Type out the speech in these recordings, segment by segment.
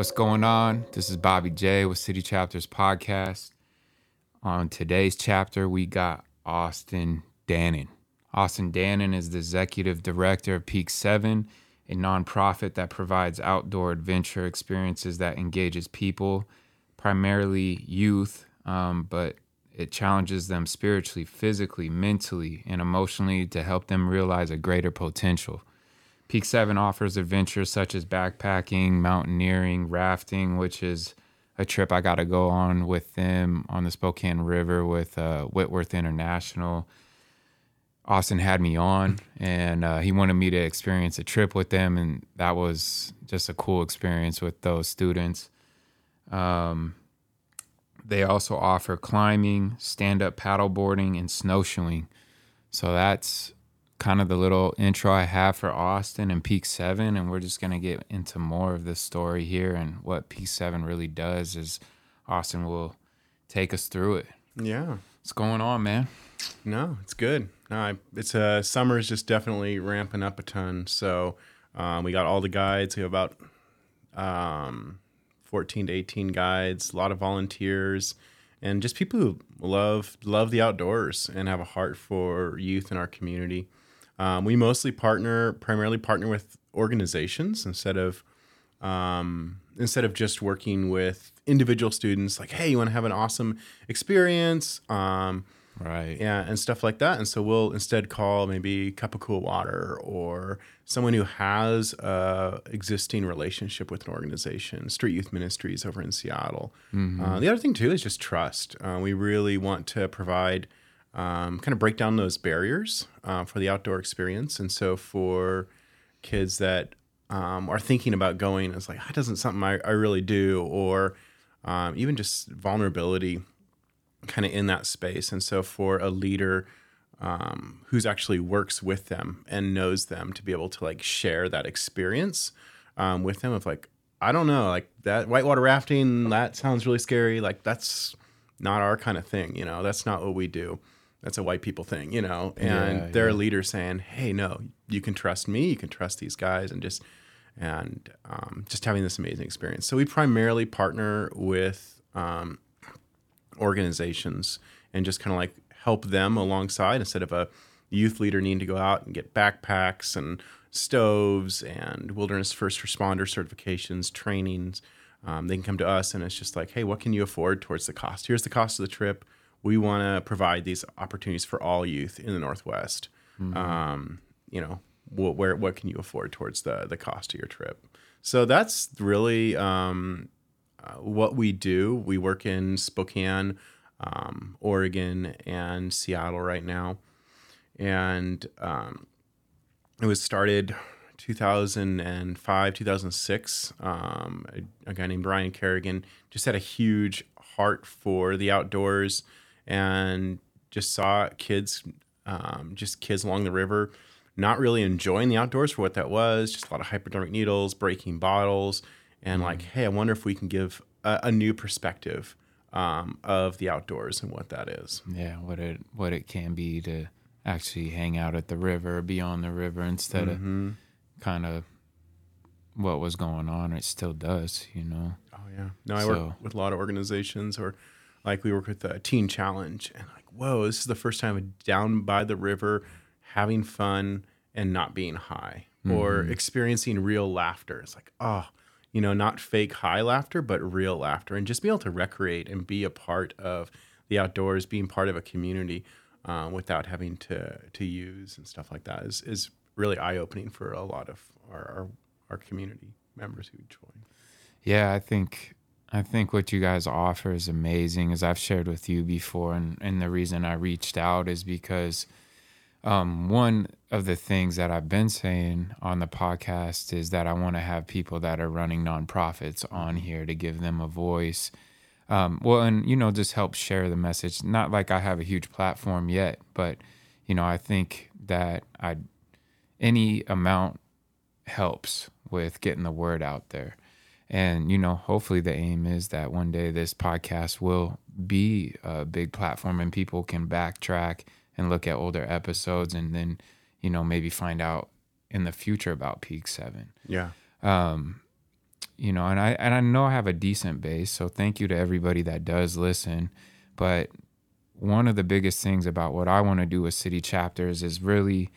What's going on? This is Bobby J with City Chapters podcast. On today's chapter, we got Austin Dannen. Austin Dannen is the executive director of Peak 7, a nonprofit that provides outdoor adventure experiences that engages people, primarily youth, but it challenges them spiritually, physically, mentally, and emotionally to help them realize a greater potential. Peak 7 offers adventures such as backpacking, mountaineering, rafting, which is a trip I got to go on with them on the Spokane River with Whitworth International. Austin had me on, and he wanted me to experience a trip with them, and that was just a cool experience with those students. They also offer climbing, stand-up paddleboarding, and snowshoeing. So that's kind of the little intro I have for Austin and Peak 7, and we're just going to get into more of this story here, and what Peak 7 really does is Austin will take us through it. Yeah. What's going on, man? No, it's good. No, summer is just definitely ramping up a ton, so we got all the guides. We have about 14 to 18 guides, a lot of volunteers, and just people who love the outdoors and have a heart for youth in our community. We mostly primarily partner with organizations instead of just working with individual students, like, hey, you want to have an awesome experience, right? Yeah, and stuff like that. And so we'll instead call maybe Cup of Cool Water or someone who has a existing relationship with an organization, Street Youth Ministries over in Seattle. Mm-hmm. The other thing too is just trust. We really want to provide, kind of break down those barriers for the outdoor experience. And so for kids that are thinking about going, it's like, that doesn't something I really do, or even just vulnerability kind of in that space. And so for a leader who's actually works with them and knows them, to be able to like share that experience with them of like, I don't know, like that whitewater rafting, that sounds really scary. Like that's not our kind of thing, you know, that's not what we do. That's a white people thing, you know, and they're a leader saying, hey, no, you can trust me, you can trust these guys, and just having this amazing experience. So we primarily partner with organizations and just kind of like help them alongside, instead of a youth leader needing to go out and get backpacks and stoves and wilderness first responder certifications, trainings. They can come to us, and it's just like, hey, what can you afford towards the cost? Here's the cost of the trip. We want to provide these opportunities for all youth in the Northwest. Mm-hmm. You know, what can you afford towards the cost of your trip? So that's really what we do. We work in Spokane, Oregon, and Seattle right now. And it was started 2005, 2006. A guy named Brian Kerrigan just had a huge heart for the outdoors and just saw kids along the river not really enjoying the outdoors for what that was, just a lot of hypodermic needles, breaking bottles, and like, hey, I wonder if we can give a new perspective of the outdoors and what that is. Yeah, what it can be to actually hang out at the river, be on the river, instead mm-hmm. of kind of what was going on. It still does, you know. Oh, yeah. No, I work with a lot of organizations, or like we work with the Teen Challenge, and like, whoa, this is the first time down by the river having fun and not being high, mm-hmm. or experiencing real laughter. It's like, oh, you know, not fake high laughter, but real laughter, and just be able to recreate and be a part of the outdoors, being part of a community without having to use and stuff like that is really eye-opening for a lot of our community members who join. Yeah, I think what you guys offer is amazing, as I've shared with you before, and the reason I reached out is because one of the things that I've been saying on the podcast is that I want to have people that are running nonprofits on here to give them a voice. And, you know, just help share the message. Not like I have a huge platform yet, but, you know, I think that any amount helps with getting the word out there. And, you know, hopefully the aim is that one day this podcast will be a big platform and people can backtrack and look at older episodes, and then, you know, maybe find out in the future about Peak 7. Yeah. you know, and I know I have a decent base, so thank you to everybody that does listen. But one of the biggest things about what I want to do with City Chapters is really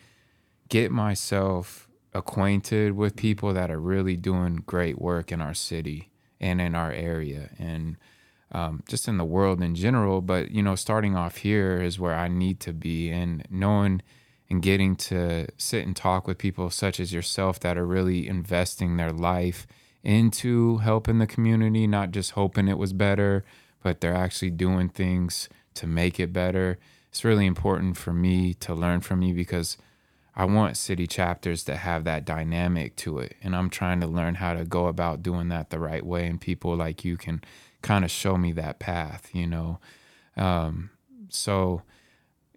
get myself acquainted with people that are really doing great work in our city and in our area and just in the world in general. But, you know, starting off here is where I need to be, and knowing and getting to sit and talk with people such as yourself that are really investing their life into helping the community, not just hoping it was better, but they're actually doing things to make it better. It's really important for me to learn from you, because I want City Chapters to have that dynamic to it. And I'm trying to learn how to go about doing that the right way. And people like you can kind of show me that path, you know? So,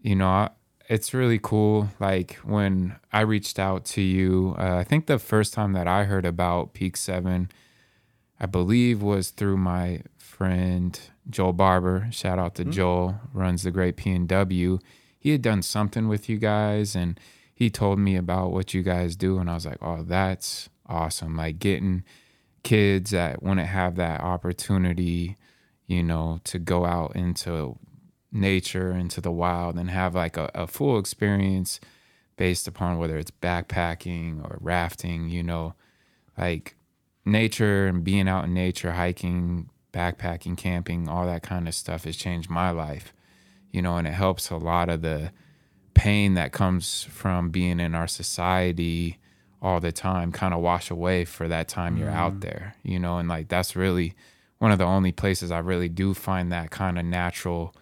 you know, it's really cool. Like when I reached out to you, I think the first time that I heard about Peak 7, I believe, was through my friend Joel Barber. Shout out to Joel, runs the great P&W. He had done something with you guys, and he told me about what you guys do, and I was like, oh, that's awesome. Like getting kids that wouldn't have that opportunity, you know, to go out into nature, into the wild, and have like a full experience based upon whether it's backpacking or rafting, you know, like nature and being out in nature, hiking, backpacking, camping, all that kind of stuff has changed my life, you know, and it helps a lot of the pain that comes from being in our society all the time kind of wash away for that time you're out there, you know. And like that's really one of the only places I really do find that kind of natural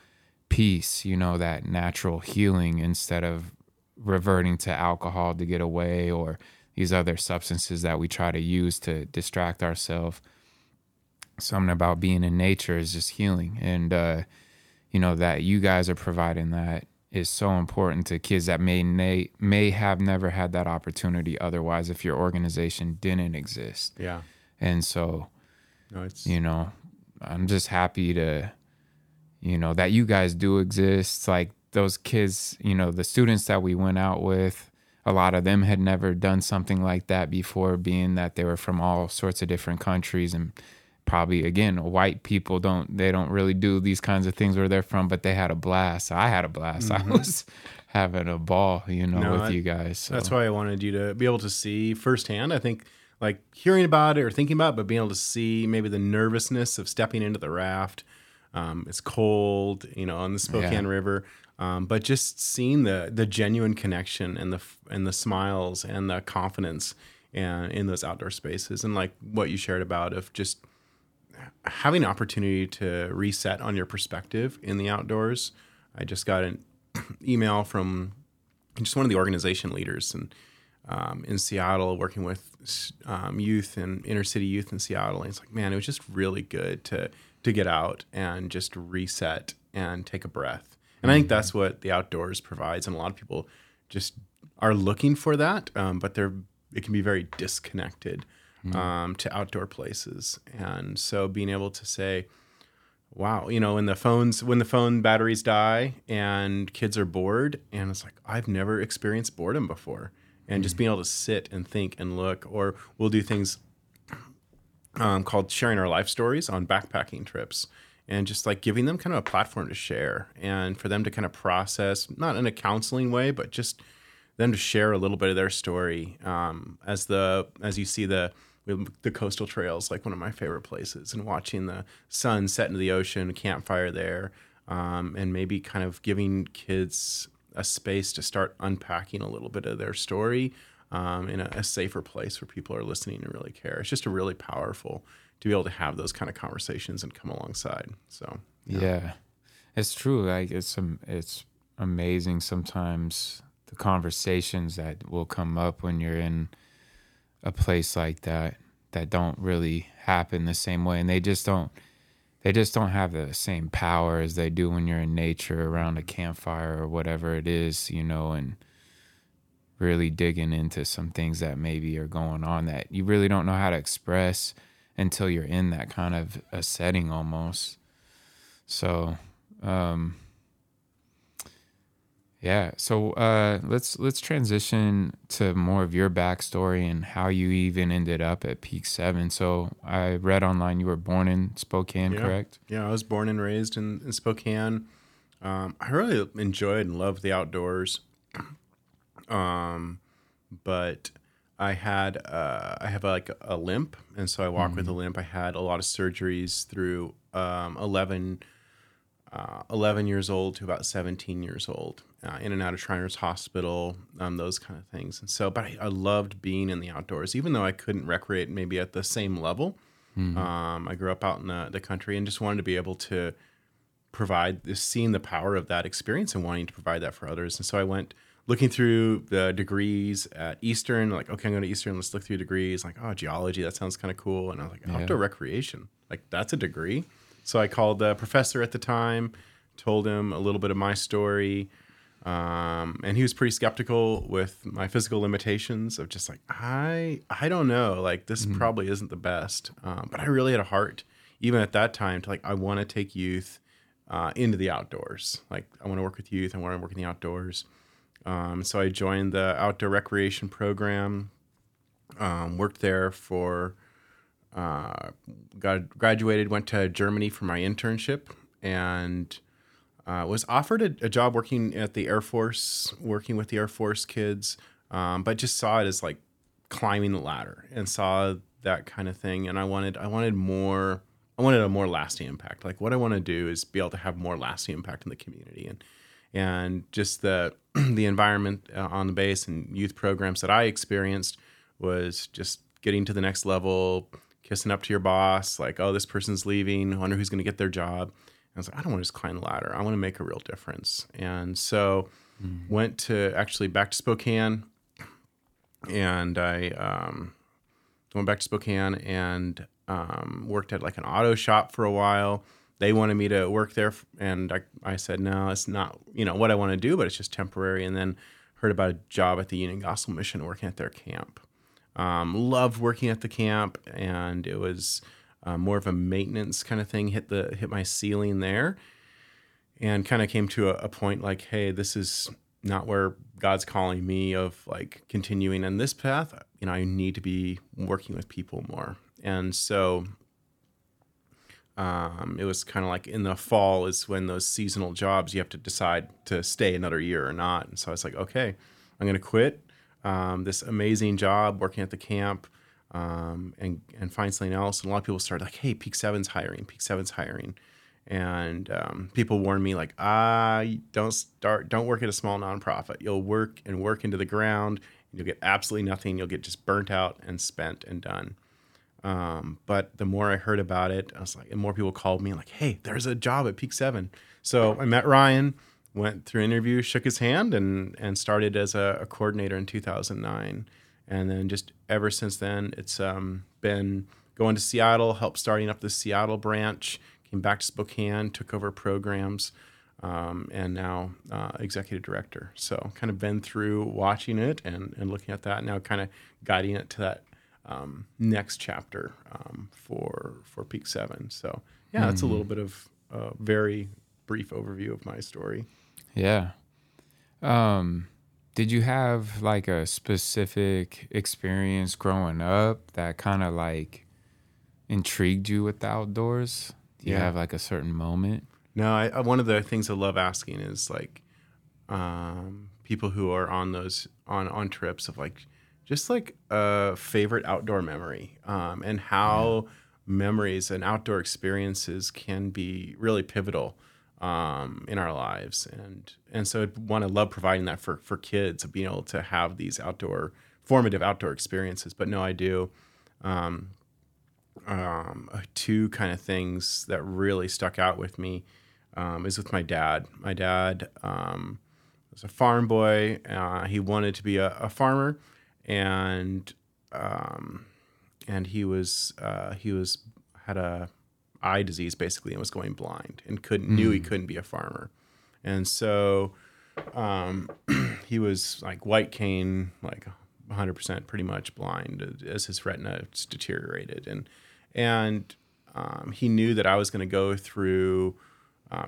peace, you know, that natural healing, instead of reverting to alcohol to get away or these other substances that we try to use to distract ourselves. Something about being in nature is just healing, and you know, that you guys are providing that is so important to kids that may have never had that opportunity otherwise if your organization didn't exist. Yeah. And so, no, it's, you know, I'm just happy to, you know, that you guys do exist. Like those kids, you know, the students that we went out with, a lot of them had never done something like that before, being that they were from all sorts of different countries, and probably, again, white people don't really do these kinds of things where they're from, but they had a blast. I had a blast. Mm-hmm. I was having a ball, you know, with you guys. So. That's why I wanted you to be able to see firsthand. I think like hearing about it or thinking about it, but being able to see maybe the nervousness of stepping into the raft. It's cold, you know, on the Spokane River. But just seeing the genuine connection and the smiles and the confidence and in those outdoor spaces, and like what you shared about of just having an opportunity to reset on your perspective in the outdoors. I just got an email from just one of the organization leaders in Seattle, working with youth and inner city youth in Seattle. And it's like, man, it was just really good to get out and just reset and take a breath. And I think that's what the outdoors provides. And a lot of people just are looking for that, but it can be very disconnected to outdoor places. And so being able to say, wow, you know, when the phone batteries die and kids are bored, and it's like, I've never experienced boredom before. And just being able to sit and think and look, or we'll do things called sharing our life stories on backpacking trips, and just like giving them kind of a platform to share and for them to kind of process, not in a counseling way, but just them to share a little bit of their story as you see the coastal trails, like one of my favorite places, and watching the sun set into the ocean, campfire there, and maybe kind of giving kids a space to start unpacking a little bit of their story in a safer place where people are listening and really care. It's just a really powerful to be able to have those kind of conversations and come alongside. So, yeah, it's true. Like it's amazing sometimes the conversations that will come up when you're in a place like that don't really happen the same way. And they just don't have the same power as they do when you're in nature around a campfire or whatever it is, you know, and really digging into some things that maybe are going on that you really don't know how to express until you're in that kind of a setting almost. So, Yeah. So let's transition to more of your backstory and how you even ended up at Peak 7. So I read online you were born in Spokane, yeah. Correct? Yeah, I was born and raised in Spokane. I really enjoyed and loved the outdoors. But I have a limp, and so I walk with a limp. I had a lot of surgeries through 11 years old to about 17 years old, in and out of Triners Hospital, those kind of things. And so, but I loved being in the outdoors, even though I couldn't recreate maybe at the same level. Mm-hmm. I grew up out in the country and just wanted to be able to provide this, seeing the power of that experience and wanting to provide that for others. And so I went looking through the degrees at Eastern, like, okay, I'm going to Eastern, let's look through degrees. Like, oh, geology, that sounds kind of cool. And I was like, outdoor recreation, like that's a degree. So I called the professor at the time, told him a little bit of my story, and he was pretty skeptical with my physical limitations of just like, I don't know, like this probably isn't the best. But I really had a heart, even at that time, to like, I want to take youth into the outdoors. Like I want to work with youth, I want to work in the outdoors. So I joined the outdoor recreation program, worked there for... graduated, went to Germany for my internship, and was offered a job working at the Air Force, working with the Air Force kids, but just saw it as like climbing the ladder and saw that kind of thing. And I wanted a more lasting impact. Like what I want to do is be able to have more lasting impact in the community, and just the environment on the base and youth programs that I experienced was just getting to the next level. Kissing up to your boss, like, oh, this person's leaving. I wonder who's going to get their job. And I was like, I don't want to just climb the ladder. I want to make a real difference. And so went to actually back to Spokane, and I went back to Spokane and worked at like an auto shop for a while. They wanted me to work there, and I said, no, it's not, what I want to do, but it's just temporary. And then heard about a job at the Union Gospel Mission working at their camp. Loved working at the camp, and it was more of a maintenance kind of thing. Hit my ceiling there, and kind of came to a point like, hey, this is not where God's calling me of like continuing in this path. I need to be working with people more, and so it was kind of like in the fall is when those seasonal jobs you have to decide to stay another year or not. And so I was like, okay, I'm gonna quit. This amazing job working at the camp, and find something else. And a lot of people started like, hey, Peak 7's hiring. And people warned me like, don't work at a small nonprofit. You'll work and work into the ground. And you'll get absolutely nothing. You'll get just burnt out and spent and done. But the more I heard about it, I was like, and more people called me like, hey, there's a job at Peak 7. So I met Ryan. Went through an interview, shook his hand, and started as a coordinator in 2009. And then just ever since then, it's been going to Seattle, helped starting up the Seattle branch, came back to Spokane, took over programs, and now executive director. So kind of been through watching it and looking at that, and now kind of guiding it to that next chapter for Peak 7. So yeah, that's a little bit of a very brief overview of my story. Yeah. Did you have like a specific experience growing up that kind of like intrigued you with the outdoors? Do you have like a certain moment? No, one of the things I love asking is like people who are on those on trips of like just like a favorite outdoor memory and how memories and outdoor experiences can be really pivotal in our lives. And so I love providing that for kids of being able to have these formative outdoor experiences. But no, I do, two kind of things that really stuck out with me, is with my dad. My dad, was a farm boy. He wanted to be a farmer, and he had a eye disease basically and was going blind and knew he couldn't be a farmer. And so he was like white cane, like 100% pretty much blind as his retina deteriorated. And he knew that I was going to go through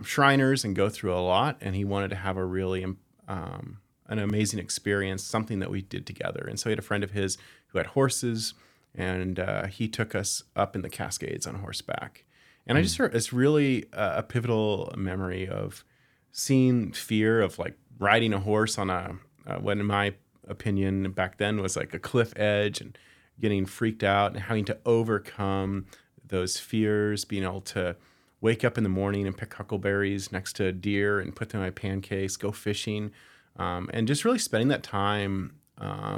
Shriners and go through a lot. And he wanted to have a really an amazing experience, something that we did together. And so he had a friend of his who had horses, and he took us up in the Cascades on horseback. And I just heard, it's really a pivotal memory of seeing fear of like riding a horse on a, what in my opinion back then was like a cliff edge, and getting freaked out and having to overcome those fears, being able to wake up in the morning and pick huckleberries next to a deer and put them in my pancakes, go fishing, and just really spending that time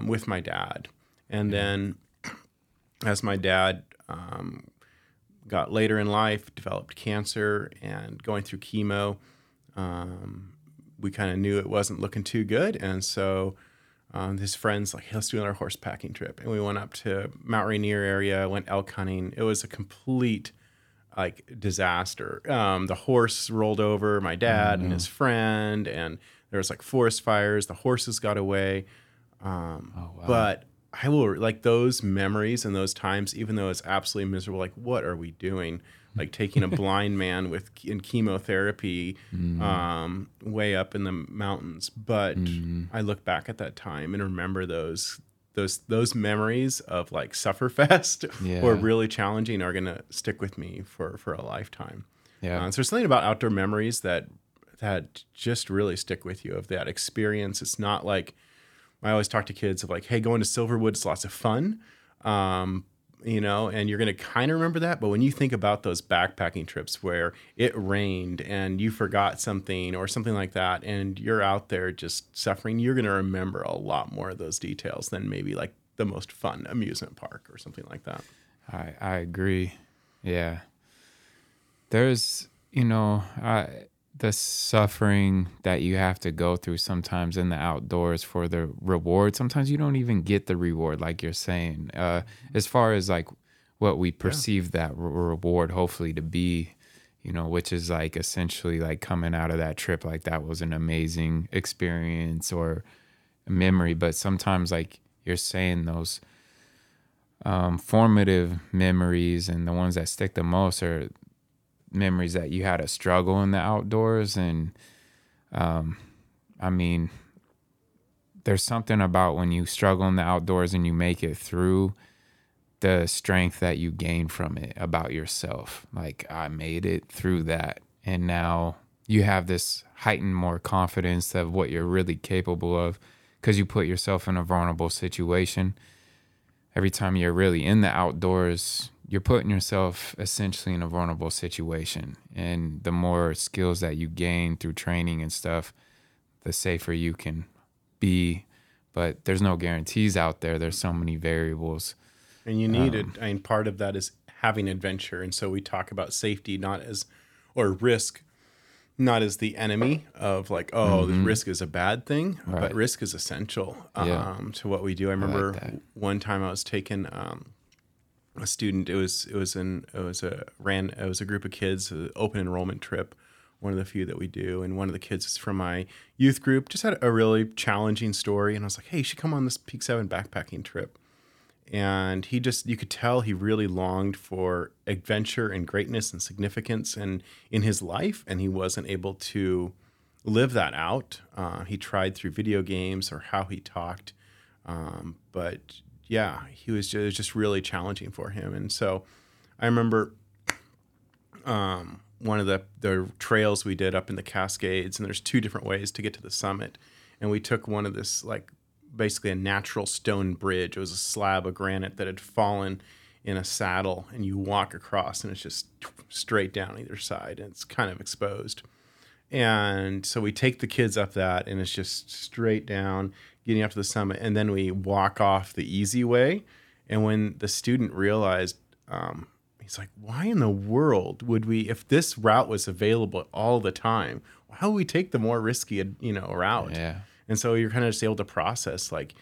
with my dad. And then as my dad got later in life, developed cancer and going through chemo, we kind of knew it wasn't looking too good. And so his friends like, hey, let's do another horsebacking trip. And we went up to Mount Rainier area, went elk hunting. It was a complete like disaster. The horse rolled over my dad and his friend, and there was like forest fires. The horses got away. But I will like those memories and those times, even though it's absolutely miserable, like what are we doing? Like taking a blind man in chemotherapy way up in the mountains. But I look back at that time and remember those memories of like Sufferfest or really challenging are going to stick with me for a lifetime. Yeah. So there's something about outdoor memories that just really stick with you of that experience. It's not like, I always talk to kids of like, hey, going to Silverwood is lots of fun, you know, and you're going to kind of remember that. But when you think about those backpacking trips where it rained and you forgot something or something like that, and you're out there just suffering, you're going to remember a lot more of those details than maybe like the most fun amusement park or something like that. I agree. Yeah. There's, you know, the suffering that you have to go through sometimes in the outdoors for the reward. Sometimes you don't even get the reward, like you're saying, as far as like what we perceive that reward hopefully to be, you know, which is like essentially like coming out of that trip, like that was an amazing experience or memory. But sometimes like you're saying, those formative memories and the ones that stick the most are memories that you had a struggle in the outdoors. And I mean, there's something about when you struggle in the outdoors and you make it through, the strength that you gain from it about yourself. Like, I made it through that, and now you have this heightened more confidence of what you're really capable of, because you put yourself in a vulnerable situation. Every time you're really in the outdoors, you're putting yourself essentially in a vulnerable situation. And the more skills that you gain through training and stuff, the safer you can be. But there's no guarantees out there. There's so many variables. And you need it. I mean, part of that is having adventure. And so we talk about safety not as, or risk, not as the enemy of like, oh, the risk is a bad thing, but risk is essential to what we do. I remember one time I was taking, a student, it was a group of kids, an open enrollment trip, one of the few that we do. And one of the kids is from my youth group, just had a really challenging story. And I was like, hey, you should come on this Peak 7 backpacking trip. And he just, you could tell he really longed for adventure and greatness and significance and in his life. And he wasn't able to live that out. He tried through video games or how he talked. But yeah, he was just really challenging for him. And so I remember one of the trails we did up in the Cascades, and there's two different ways to get to the summit. And we took one of this, like basically a natural stone bridge. It was a slab of granite that had fallen in a saddle, and you walk across and it's just straight down either side, and it's kind of exposed. And so we take the kids up that, and it's just straight down, getting up to the summit, and then we walk off the easy way. And when the student realized, he's like, why in the world would we, if this route was available all the time, how would we take the more risky, you know, route? Yeah. And so you're kind of just able to process like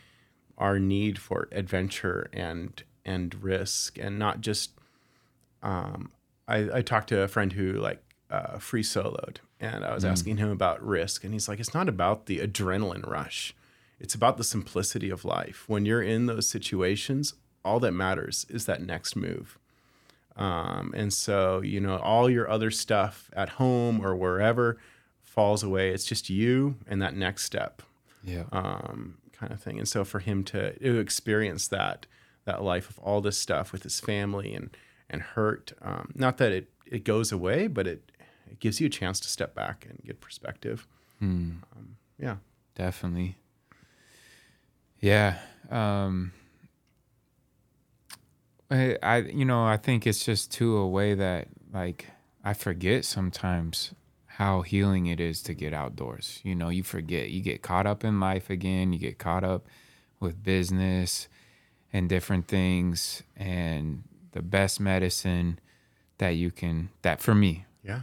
our need for adventure and risk, and not just, I talked to a friend who like free soloed, and I was asking him about risk, and he's like, it's not about the adrenaline rush. It's about the simplicity of life. When you're in those situations, all that matters is that next move. And so, you know, all your other stuff at home or wherever, falls away. It's just you and that next step, kind of thing. And so for him to experience that life of all this stuff with his family and hurt, not that it goes away, but it gives you a chance to step back and get perspective. Yeah, definitely. Yeah. I think it's just too a way that, like, I forget sometimes how healing it is to get outdoors. You know, you forget, you get caught up in life again, you get caught up with business and different things, and the best medicine that for me. Yeah.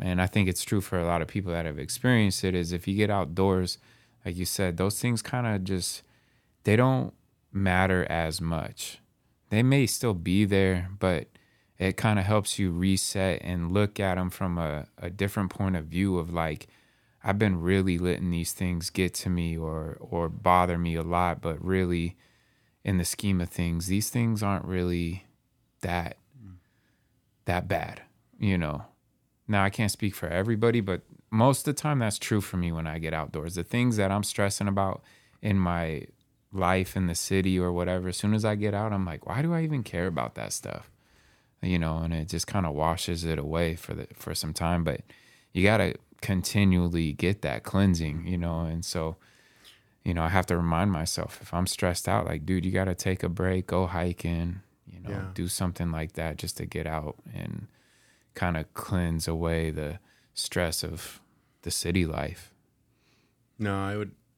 And I think it's true for a lot of people that have experienced it, is if you get outdoors, like you said, those things kind of just, they don't matter as much. They may still be there, but it kind of helps you reset and look at them from a different point of view of, like, I've been really letting these things get to me or bother me a lot, but really in the scheme of things, these things aren't really that bad, you know. Now, I can't speak for everybody, but most of the time that's true for me when I get outdoors. The things that I'm stressing about in my life in the city or whatever, as soon as I get out, I'm like, why do I even care about that stuff? You know, and it just kind of washes it away for some time. But you got to continually get that cleansing, you know. And so, you know, I have to remind myself, if I'm stressed out, like, dude, you got to take a break, go hiking, you know, do something like that just to get out and kind of cleanse away the stress of the city life. No,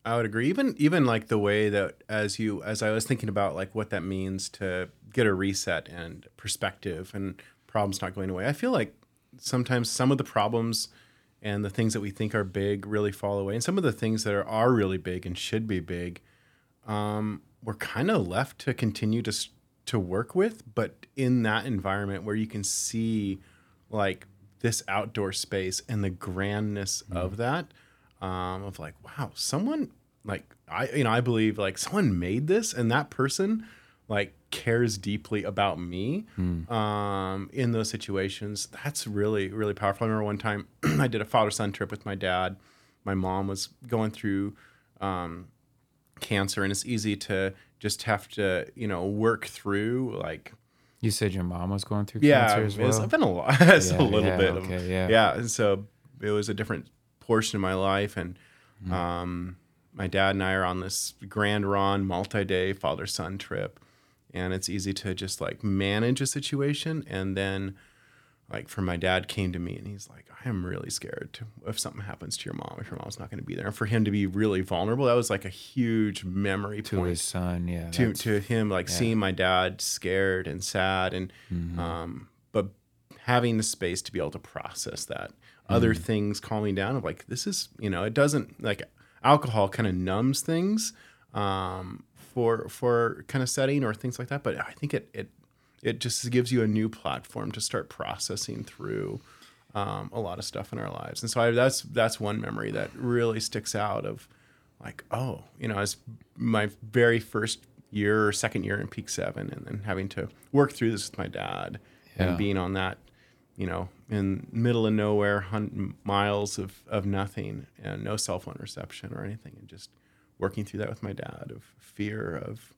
I would agree. Even like the way that as I was thinking about, like, what that means to get a reset and perspective and problems not going away, I feel like sometimes some of the problems and the things that we think are big really fall away. And some of the things that are really big and should be big, we're kind of left to continue to work with, but in that environment where you can see, like, this outdoor space and the grandness of that, of, like, wow, someone, like, I believe, like, someone made this, and that person, like, cares deeply about me in those situations. That's really, really powerful. I remember one time I did a father-son trip with my dad. My mom was going through cancer, and it's easy to just have to, you know, work through, like... You said your mom was going through cancer as well? Yeah, it's been a lot. It's a little bit. Okay, yeah, and so it was a different portion of my life, and my dad and I are on this Grand Ronde multi-day father-son trip, and it's easy to just, like, manage a situation, and then, like, for my dad came to me, and he's like, I am really scared if something happens to your mom, if your mom's not going to be there. And for him to be really vulnerable, that was, like, a huge memory point. To his son, yeah. To him, like, seeing my dad scared and sad, and but having the space to be able to process that. Other things calming down, of, like, this is, you know, it doesn't, like, alcohol kind of numbs things for kind of setting or things like that. But I think it just gives you a new platform to start processing through a lot of stuff in our lives. And so that's one memory that really sticks out of, like, oh, you know, as my very first year or second year in Peak 7, and then having to work through this with my dad and being on that, you know, in middle of nowhere, 100 miles of nothing and no cell phone reception or anything. And just working through that with my dad, of fear of,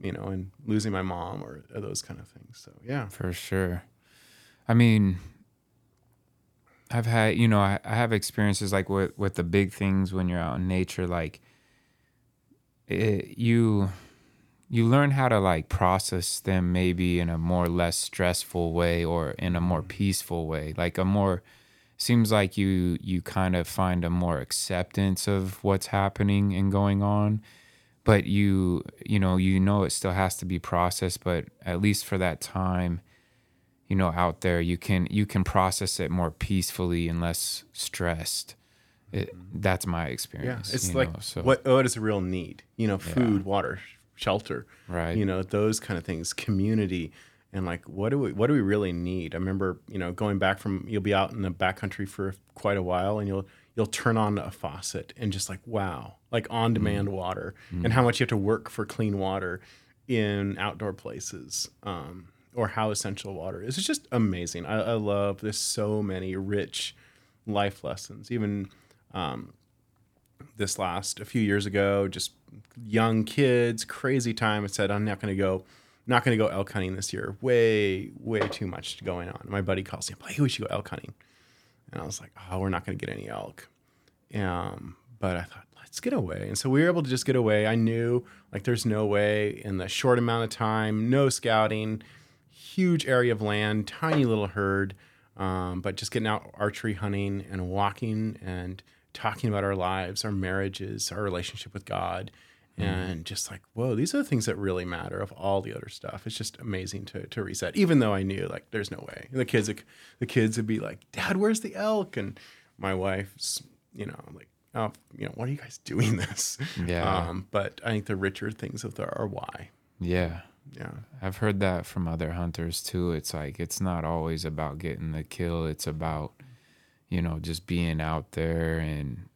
you know, and losing my mom or those kind of things. So, yeah. For sure. I mean, I've had, you know, I have experiences like with the big things when you're out in nature, like you learn how to, like, process them maybe in a more less stressful way or in a more peaceful way. Like seems like you kind of find a more acceptance of what's happening and going on. But you know, it still has to be processed, but at least for that time, you know, out there, you can process it more peacefully and less stressed. That's my experience. Yeah, it's like, what is a real need? You know, food, water, shelter, right? You know, those kind of things, community, and, like, what do we really need? I remember, you know, going back from, you'll be out in the backcountry for quite a while, and you'll turn on a faucet and just, like, wow, like on-demand water, and how much you have to work for clean water in outdoor places, or how essential water is. It's just amazing. I love, there's so many rich life lessons. Even this last a few years ago, just young kids, crazy time. I said, I'm not going to go elk hunting this year. Way too much going on. My buddy calls me up, like, hey, we should go elk hunting. And I was like, oh, we're not going to get any elk. But I thought, let's get away. And so we were able to just get away. I knew, like, there's no way in the short amount of time, no scouting, huge area of land, tiny little herd, but just getting out archery hunting and walking and talking about our lives, our marriages, our relationship with God, and just like, whoa, these are the things that really matter of all the other stuff. It's just amazing to reset, even though I knew, like, there's no way. And the kids would be like, Dad, where's the elk? And my wife's, like, oh, why are you guys doing this? Yeah. But I think the richer things of our why. Yeah. Yeah. I've heard that from other hunters too. It's like, it's not always about getting the kill. It's about, just being out there and,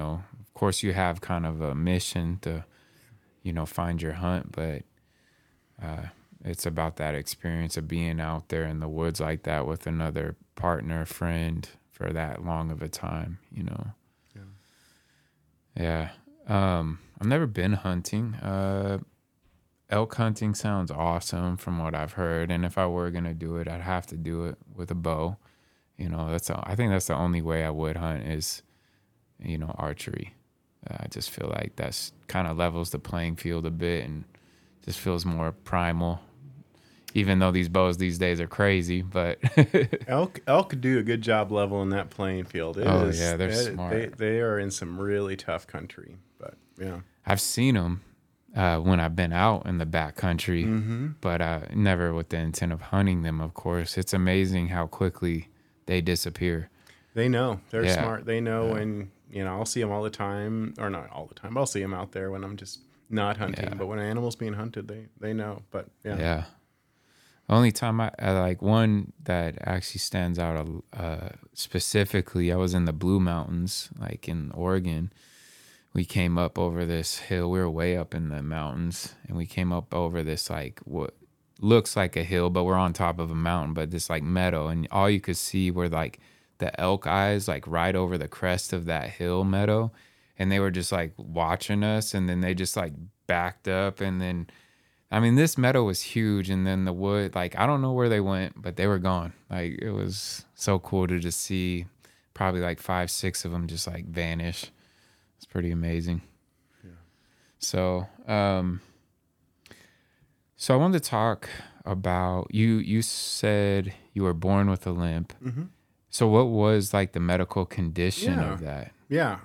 of course you have kind of a mission to, find your hunt, but it's about that experience of being out there in the woods like that with another partner, friend for that long of a time, Yeah. I've never been hunting. Elk hunting sounds awesome from what I've heard. And if I were going to do it, I'd have to do it with a bow. I think that's the only way I would hunt is, archery. I just feel like that's kind of levels the playing field a bit and just feels more primal, even though these bows these days are crazy, but elk do a good job leveling that playing field. Smart. They are in some really tough country, but yeah. I've seen them when I've been out in the back country, but never with the intent of hunting them, of course. It's amazing how quickly they disappear. They know. They're smart. They know when, I'll see them all the time, or not all the time, but I'll see them out there when I'm just not hunting. Yeah. But when an animal's being hunted, they know. But yeah. Yeah. Only time I like one that actually stands out specifically, I was in the Blue Mountains, like in Oregon. We came up over this hill. We were way up in the mountains, and we came up over this, like, what looks like a hill, but we're on top of a mountain, but this, like, meadow. And all you could see were, like, the elk eyes, like, right over the crest of that hill meadow. And they were just, like, watching us, and then they just, like, backed up, and then... I mean, this meadow was huge, and then the wood, like, I don't know where they went, but they were gone. Like, it was so cool to just see probably like 5-6 of them just like vanish. It's pretty amazing. Yeah. So, I wanted to talk about, you said you were born with a limp. Mm-hmm. So what was like the medical condition of that? Yeah.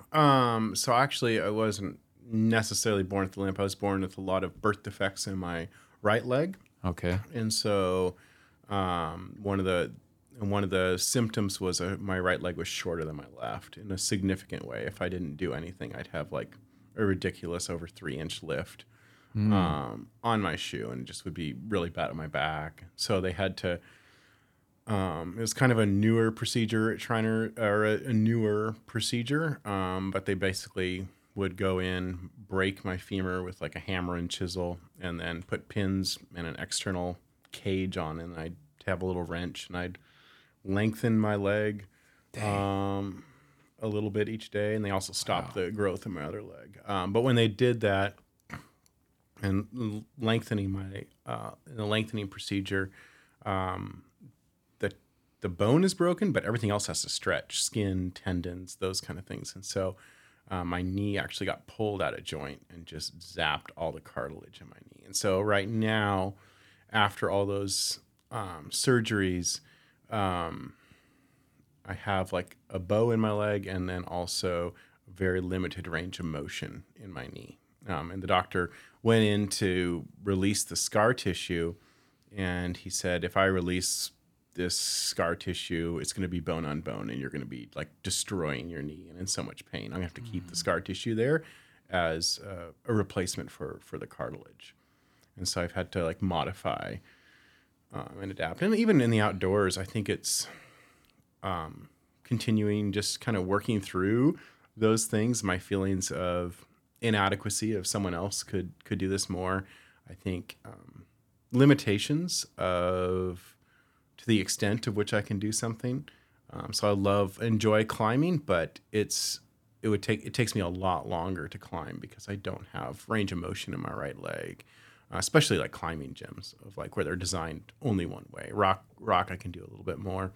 So actually I wasn't necessarily born with the limp. I was born with a lot of birth defects in my right leg. Okay. And so one of the symptoms was my right leg was shorter than my left in a significant way. If I didn't do anything, I'd have like a ridiculous over 3-inch lift on my shoe, and it just would be really bad on my back. So they had to it was kind of a newer procedure at Shriner, or a newer procedure, but they basically would go in, break my femur with like a hammer and chisel, and then put pins and an external cage on, and I'd have a little wrench, and I'd lengthen my leg a little bit each day, and they also stopped the growth of my other leg. But when they did that, and lengthening my the lengthening procedure, the bone is broken, but everything else has to stretch, skin, tendons, those kind of things. And so my knee actually got pulled out of joint and just zapped all the cartilage in my knee. And so right now, after all those surgeries, I have like a bow in my leg, and then also very limited range of motion in my knee. And the doctor went in to release the scar tissue, and he said, if I release this scar tissue, it's going to be bone on bone, and you're going to be like destroying your knee and in so much pain. I'm going to have to keep the scar tissue there as a replacement for the cartilage. And so I've had to like modify and adapt. And even in the outdoors, I think it's continuing, just kind of working through those things, my feelings of inadequacy, if someone else could do this more. I think limitations of... to the extent of which I can do something. So I enjoy climbing, but it's it takes me a lot longer to climb because I don't have range of motion in my right leg, especially like climbing gyms of like where they're designed only one way. Rock I can do a little bit more.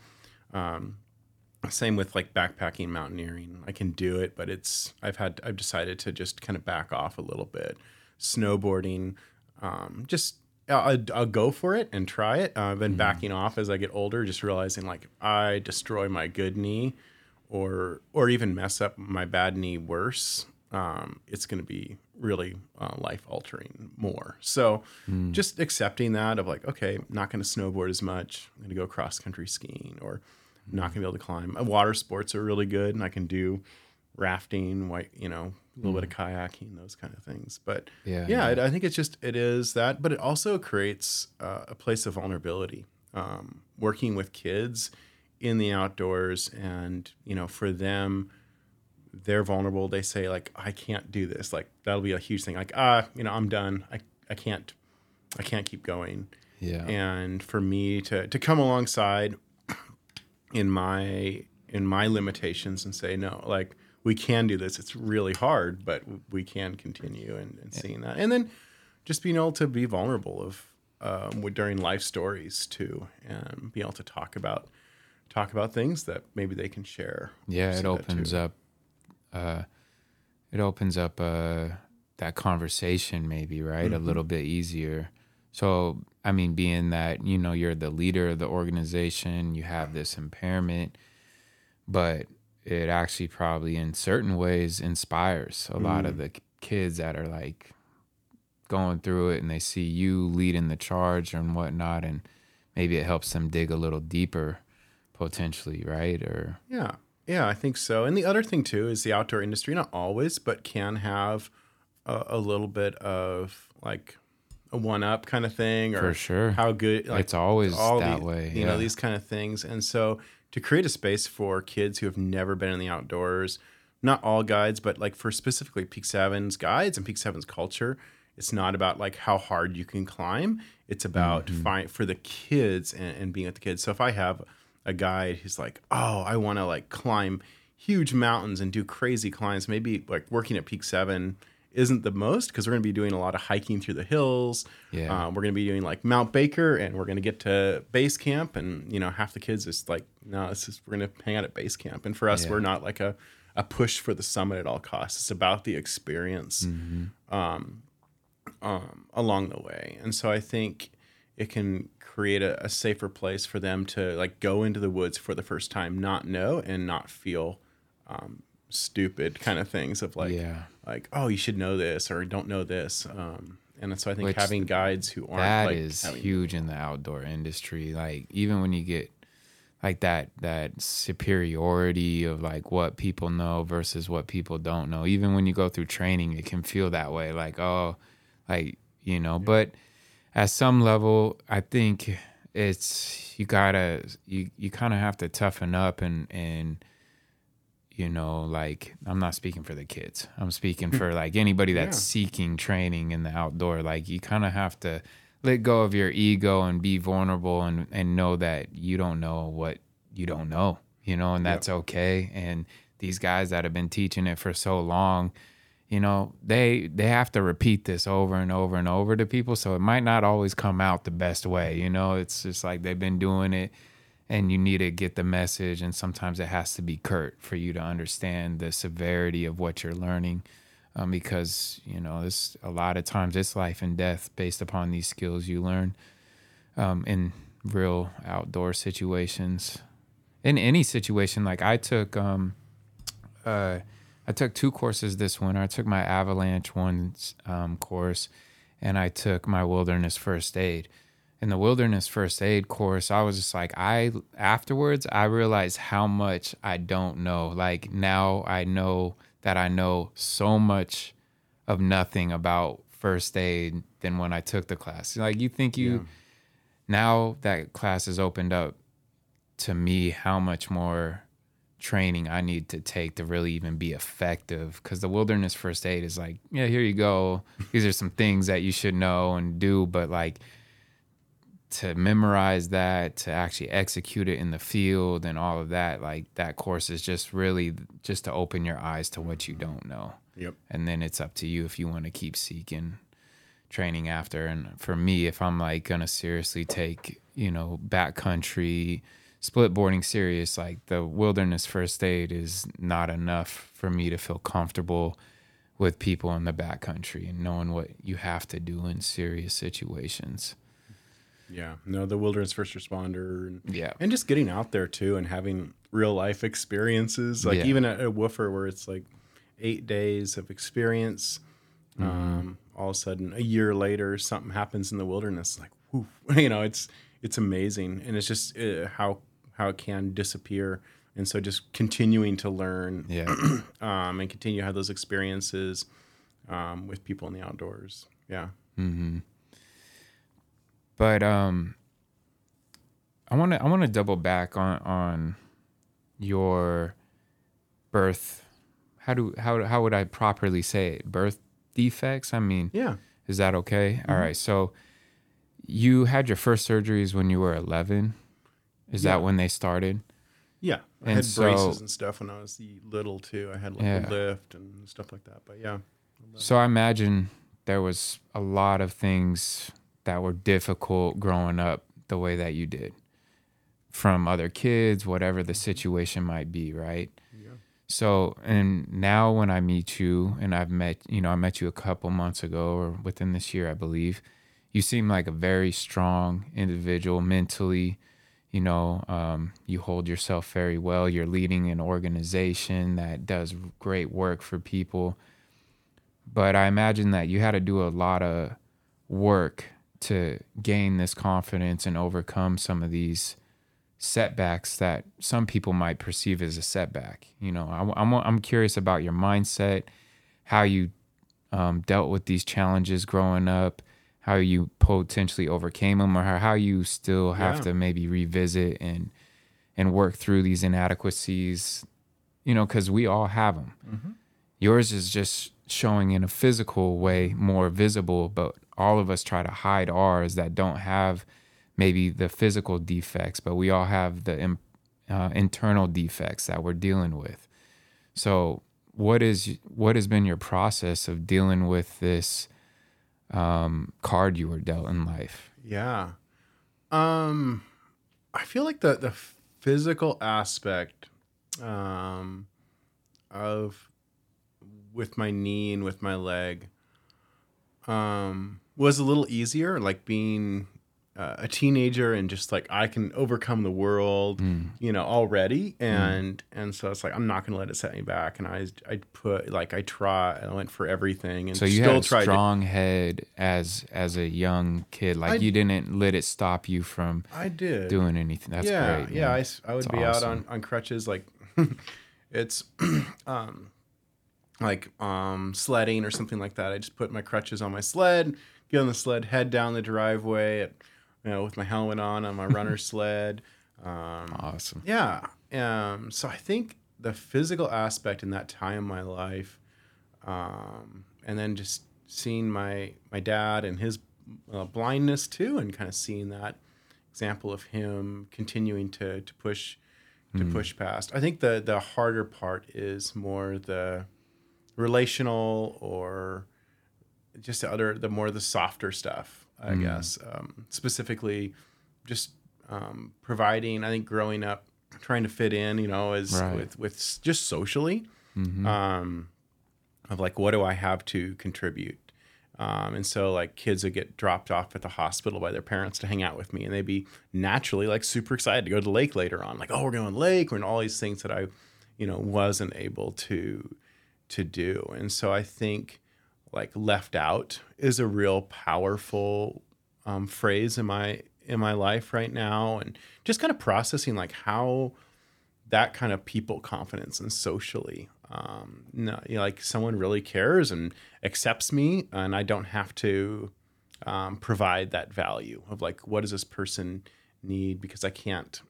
Same with like backpacking, mountaineering. I can do it, but I've decided to just kind of back off a little bit. Snowboarding, I'll go for it and try it. I've been backing off as I get older, just realizing like I destroy my good knee or even mess up my bad knee worse. It's going to be really life altering more. So just accepting that of like, okay, I'm not going to snowboard as much. I'm going to go cross country skiing or not going to be able to climb. Water sports are really good and I can do rafting, a little bit of kayaking, those kind of things. But I think it is that, but it also creates a place of vulnerability, working with kids in the outdoors. And, for them, they're vulnerable. They say like, I can't do this. Like, that'll be a huge thing. Like, I'm done. I can't keep going. Yeah. And for me to come alongside in my limitations and say, no, like we can do this. It's really hard, but we can continue and seeing that. And then just being able to be vulnerable during life stories too, and be able to talk about things that maybe they can share. Yeah. It opens up that conversation maybe, right? Mm-hmm. A little bit easier. So, I mean, being that, you're the leader of the organization, you have this impairment, but it actually probably in certain ways inspires a lot of the kids that are like going through it and they see you leading the charge and whatnot. And maybe it helps them dig a little deeper potentially, right? Or Yeah, I think so. And the other thing too is the outdoor industry, not always, but can have a little bit of like a one-up kind of thing, or for sure how good like, it's always that way. You know, these kind of things. And so to create a space for kids who have never been in the outdoors, not all guides, but like for specifically Peak 7's guides and Peak 7's culture, it's not about like how hard you can climb. It's about for the kids and being with the kids. So if I have a guide who's like, oh, I want to like climb huge mountains and do crazy climbs. Maybe like working at Peak 7 isn't the most because we're going to be doing a lot of hiking through the hills. Yeah. We're going to be doing like Mount Baker and we're going to get to base camp. And, half the kids is like, no, we're going to hang out at base camp. And for us, we're not like a push for the summit at all costs. It's about the experience along the way. And so I think it can create a safer place for them to like go into the woods for the first time, not know and not feel stupid kind of things of like, like, oh, you should know this or don't know this. And so I think having guides who aren't that like, is huge in the outdoor industry. Like even when you get like that superiority of like what people know versus what people don't know, even when you go through training, it can feel that way. Like, oh, like, but at some level, I think it's you kind of have to toughen up and like I'm not speaking for the kids. I'm speaking for like anybody that's seeking training in the outdoor. Like you kind of have to let go of your ego and be vulnerable and know that you don't know what you don't know. And that's okay. And these guys that have been teaching it for so long, they have to repeat this over and over and over to people. So it might not always come out the best way. It's just like they've been doing it and you need to get the message. And sometimes it has to be curt for you to understand the severity of what you're learning. Because, this a lot of times it's life and death based upon these skills you learn in real outdoor situations. In any situation, like I took... I took two courses this winter. I took my avalanche one course, and I took my wilderness first aid. In the wilderness first aid course, I was just like, afterwards, I realized how much I don't know. Like now I know that I know so much of nothing about first aid than when I took the class. Like you think now that class has opened up to me how much more training I need to take to really even be effective, because the wilderness first aid is like, yeah, here you go, these are some things that you should know and do, but like to memorize that, to actually execute it in the field and all of that, like that course is just really just to open your eyes to what you don't know. Yep. And then it's up to you if you want to keep seeking training after. And for me, if I'm like going to seriously take, you know, backcountry, split boarding serious, like the wilderness first aid is not enough for me to feel comfortable with people in the backcountry and knowing what you have to do in serious situations. Yeah, no, the wilderness first responder. And just getting out there, too, and having real life experiences. Like even at a woofer where it's like 8 days of experience, all of a sudden, a year later, something happens in the wilderness. Like, whoof, you know, it's amazing. And it's just how it can disappear. And so just continuing to learn and continue to have those experiences with people in the outdoors. Yeah. Mm-hmm. But I want to double back on your birth. How would I properly say it? Birth defects? I mean, is that okay? Mm-hmm. All right. So you had your first surgeries when you were 11. Is that when they started? Yeah. I had braces and stuff when I was little too. I had like a lift and stuff like that. But yeah. So I imagine there was a lot of things that were difficult growing up the way that you did from other kids, whatever the situation might be, right? Yeah. So, and now when I meet you, and I met you a couple months ago or within this year, I believe, you seem like a very strong individual mentally, you know, you hold yourself very well. You're leading an organization that does great work for people. But I imagine that you had to do a lot of work to gain this confidence and overcome some of these setbacks that some people might perceive as a setback. You know, I'm curious about your mindset, how you dealt with these challenges growing up, how you potentially overcame them, or how you still have to maybe revisit and work through these inadequacies, you know, because we all have them. Mm-hmm. Yours is just showing in a physical way, more visible, but all of us try to hide ours that don't have maybe the physical defects, but we all have the internal defects that we're dealing with. So what has been your process of dealing with this card you were dealt in life? Yeah. I feel like the physical aspect of with my knee and with my leg was a little easier, like being a teenager and just like I can overcome the world, you know, already, and so it's like I'm not gonna let it set me back, and I went for everything, and so you still had a strong head as a young kid, like you didn't let it stop you from doing anything. That's great. Yeah, man. I would be awesome. Out on crutches, like it's sledding or something like that. I just put my crutches on my sled, get on the sled, head down the driveway, with my helmet on my runner sled. Awesome. Yeah. So I think the physical aspect in that time of my life, and then just seeing my dad and his blindness too, and kind of seeing that example of him continuing to push past. I think the harder part is more the relational or just the softer stuff, I guess. Specifically just providing, I think growing up, trying to fit in, you know, is right. with just socially, of like, what do I have to contribute? And so like kids would get dropped off at the hospital by their parents to hang out with me, and they'd be naturally like super excited to go to the lake later on. Like, oh, we're going to the lake. We're in all these things that I, you know, wasn't able to do. And so I think like left out is a real powerful phrase in my life right now, and just kind of processing like how that kind of people confidence and socially, like someone really cares and accepts me, and I don't have to provide that value of like, what does this person need, because I can't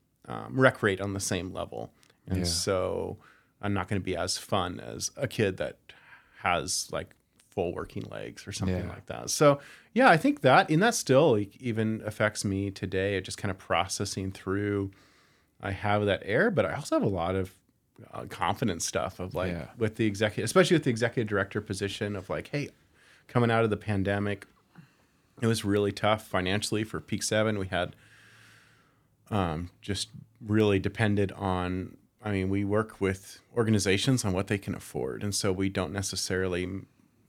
recreate on the same level. And so I'm not going to be as fun as a kid that has like full working legs or something like that. So yeah, I think that, and that still even affects me today. It just kind of processing through, I have that air, but I also have a lot of confidence stuff of like with the executive, especially with the executive director position of like, hey, coming out of the pandemic, it was really tough financially for Peak 7. We had just really depended on, I mean, we work with organizations on what they can afford. And so we don't necessarily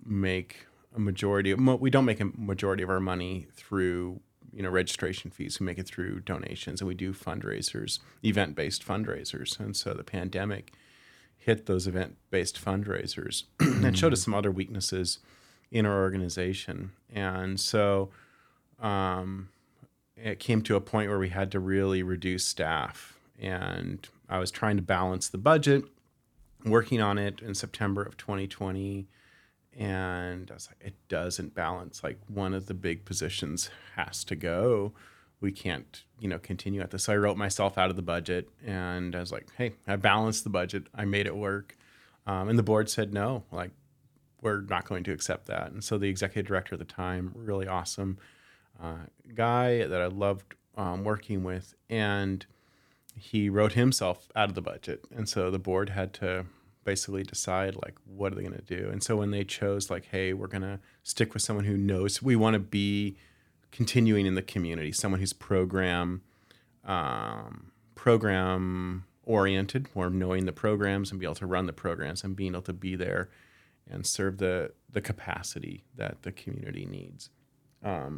make a majority, we don't make a majority of our money through, you know, registration fees. We make it through donations, and we do fundraisers, event-based fundraisers. And so the pandemic hit those event-based fundraisers and showed us some other weaknesses in our organization. And so it came to a point where we had to really reduce staff. And I was trying to balance the budget, working on it in September of 2020. And I was like, it doesn't balance. Like, one of the big positions has to go. We can't, you know, continue at this. So I wrote myself out of the budget, and I was like, hey, I balanced the budget. I made it work. And the board said, no, like, we're not going to accept that. And so the executive director at the time, really awesome guy that I loved working with, and he wrote himself out of the budget. And so the board had to basically decide, like, what are they going to do? And so when they chose, like, hey, we're going to stick with someone who knows, we want to be continuing in the community, someone who's program oriented, or knowing the programs and be able to run the programs and being able to be there and serve the capacity that the community needs.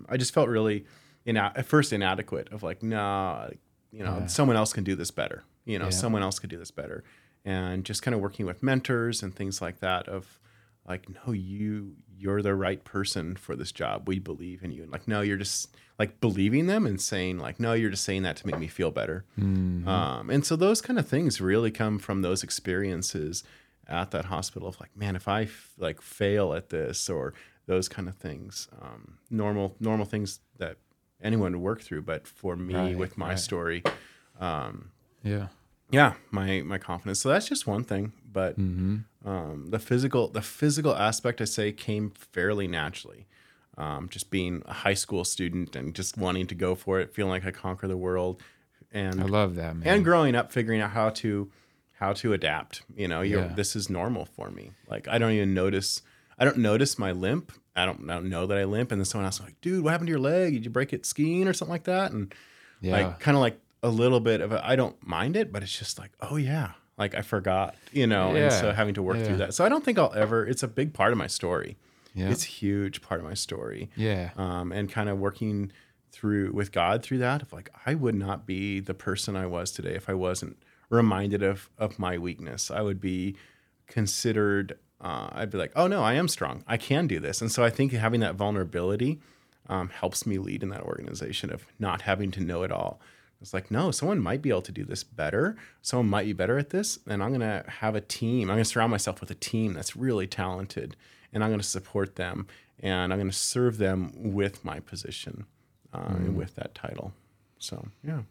I just felt really inadequate of like, no, you know, someone else can do this better. You know, someone else could do this better. And just kind of working with mentors and things like that of like, no, you're the right person for this job. We believe in you. And like, no, you're just like believing them and saying like, no, you're just saying that to make me feel better. Mm-hmm. And so those kind of things really come from those experiences at that hospital of like, man, if I like fail at this or those kind of things, normal things that anyone would work through. But for me, with my story, my confidence. So that's just one thing, but the physical aspect, I say, came fairly naturally. Just being a high school student and just wanting to go for it, feeling like I conquer the world, and I love that, man. And growing up, figuring out how to adapt. You know, this is normal for me. Like, I don't even notice. I don't notice my limp. I don't know that I limp. And then someone else is like, dude, what happened to your leg? Did you break it skiing or something like that? And like, kind of like a little bit of I don't mind it, but it's just like, oh yeah, like I forgot, you know, and so having to work through that. So I don't think I'll ever, it's a big part of my story. Yeah. It's a huge part of my story. Yeah. And kind of working through with God through that of like, I would not be the person I was today if I wasn't reminded of my weakness. I would be considered, I'd be like, oh no, I am strong. I can do this. And so I think having that vulnerability helps me lead in that organization of not having to know it all. It's like, no, someone might be able to do this better. Someone might be better at this. And I'm going to have a team. I'm going to surround myself with a team that's really talented. And I'm going to support them. And I'm going to serve them with my position and with that title. So, yeah.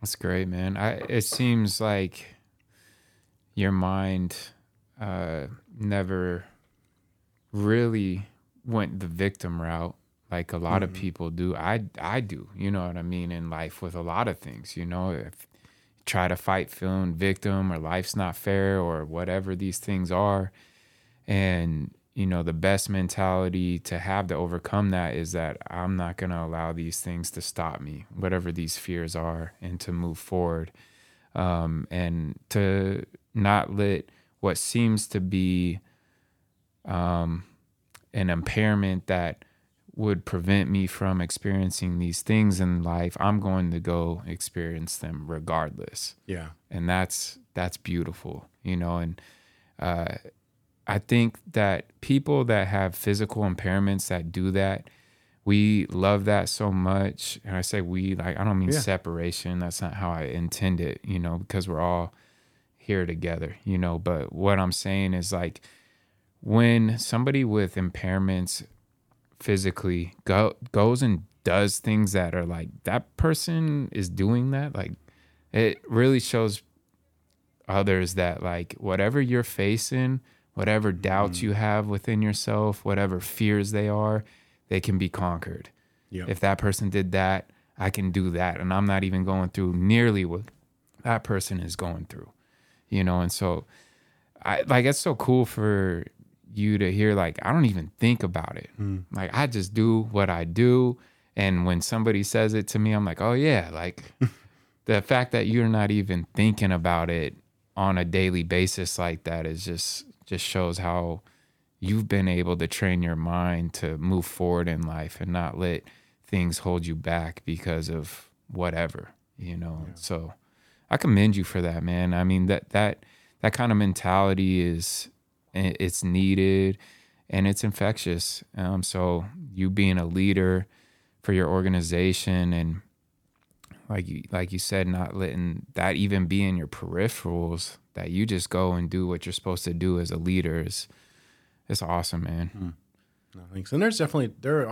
That's great, man. It seems like your mind never really went the victim route. Like a lot of people do, I do, you know what I mean, in life with a lot of things, you know, if you try to fight feeling victim or life's not fair or whatever these things are. And, you know, the best mentality to have to overcome that is that I'm not going to allow these things to stop me, whatever these fears are, and to move forward and to not let what seems to be an impairment that would prevent me from experiencing these things in life, I'm going to go experience them regardless. Yeah. And that's beautiful, you know? And I think that people that have physical impairments that do that, we love that so much. And I say we, like, I don't mean separation. That's not how I intend it, you know, because we're all here together, you know? But what I'm saying is, like, when somebody with impairments physically goes and does things that are like, that person is doing that, like, it really shows others that, like, whatever you're facing, Whatever doubts you have within yourself, whatever fears they are, they can be conquered. Yep. If that person did that, I can do that. And I'm not even going through nearly what that person is going through, you know? And so I like, it's so cool for you to hear, like, I don't even think about it. Like, I just do what I do. And when somebody says it to me, I'm like, oh yeah. Like the fact that you're not even thinking about it on a daily basis like that is just shows how you've been able to train your mind to move forward in life and not let things hold you back because of whatever, you know? Yeah. So I commend you for that, man. I mean, that kind of mentality is, it's needed and it's infectious. So you being a leader for your organization and like you said, not letting that even be in your peripherals, that you just go and do what you're supposed to do as a leader is, it's awesome, man. No, thanks. And there's definitely, there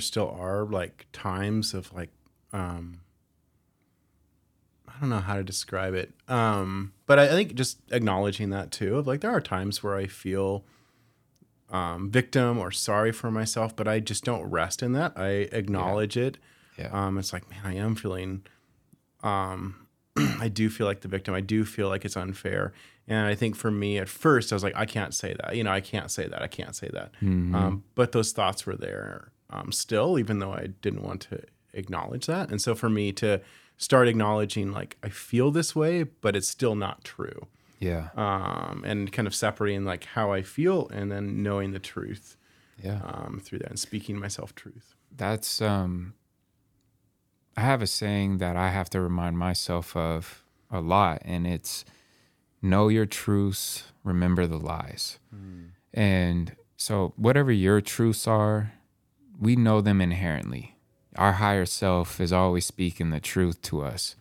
still are like times of like, I don't know how to describe it. But I think just acknowledging that too, of like, there are times where I feel victim or sorry for myself, but I just don't rest in that. I acknowledge it. Yeah. It's like, man, I am feeling, I do feel like the victim. I do feel like it's unfair. And I think for me at first, I was like, I can't say that. You know, I can't say that. I can't say that. Mm-hmm. But those thoughts were there still, even though I didn't want to acknowledge that. And so for me to start acknowledging, like, I feel this way, but it's still not true. Yeah. And kind of separating, like, how I feel and then knowing the truth. Yeah. Through that and speaking myself truth. That's... I have a saying that I have to remind myself of a lot, and it's know your truths, remember the lies. And so whatever your truths are, we know them inherently. Our higher self is always speaking the truth to us,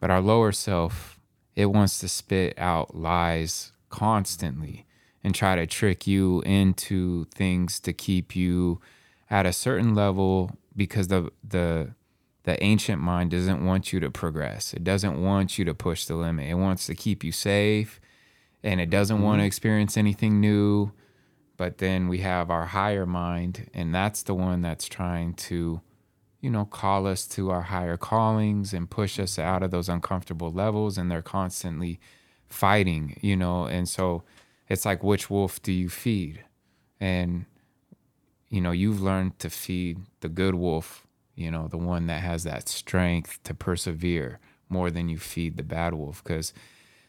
but our lower self, it wants to spit out lies constantly and try to trick you into things to keep you at a certain level because the ancient mind doesn't want you to progress. It doesn't want you to push the limit. It wants to keep you safe, and it doesn't want to experience anything new. But then we have our higher mind, and that's the one that's trying to, you know, call us to our higher callings and push us out of those uncomfortable levels, and they're constantly fighting, you know. And so it's like, which wolf do you feed? And, you know, you've learned to feed the good wolf, you know, the one that has that strength to persevere more than you feed the bad wolf, because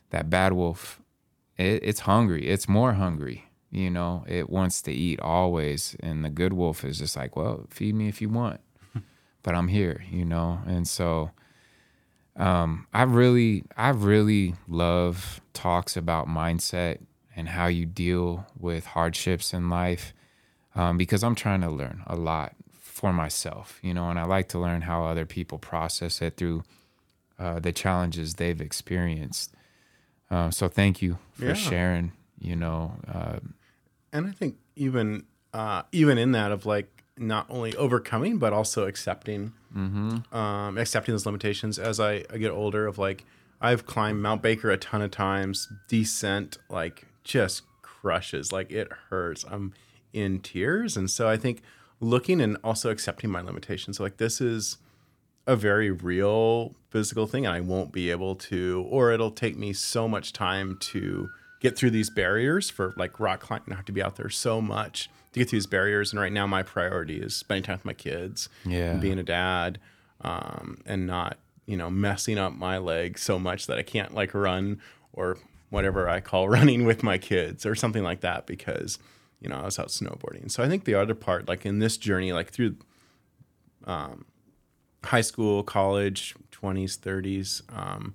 that bad wolf, it's hungry. It's more hungry, you know. It wants to eat always, and the good wolf is just like, well, feed me if you want, but I'm here, you know. And so I really love talks about mindset and how you deal with hardships in life, because I'm trying to learn a lot for myself, you know, and I like to learn how other people process it through the challenges they've experienced. So thank you for sharing, you know. And I think even in that of like not only overcoming, but also accepting, accepting those limitations as I get older, of like, I've climbed Mount Baker a ton of times. Descent, like, just crushes, like, it hurts. I'm in tears. And so I think looking and also accepting my limitations. So like, this is a very real physical thing, and I won't be able to, or it'll take me so much time to get through these barriers for like rock climbing. I have to be out there so much to get through these barriers. And right now my priority is spending time with my kids, and being a dad, and not, you know, messing up my leg so much that I can't like run or whatever I call running with my kids or something like that, because, you know, I was out snowboarding. So I think the other part, like in this journey, like through high school, college, 20s, 30s,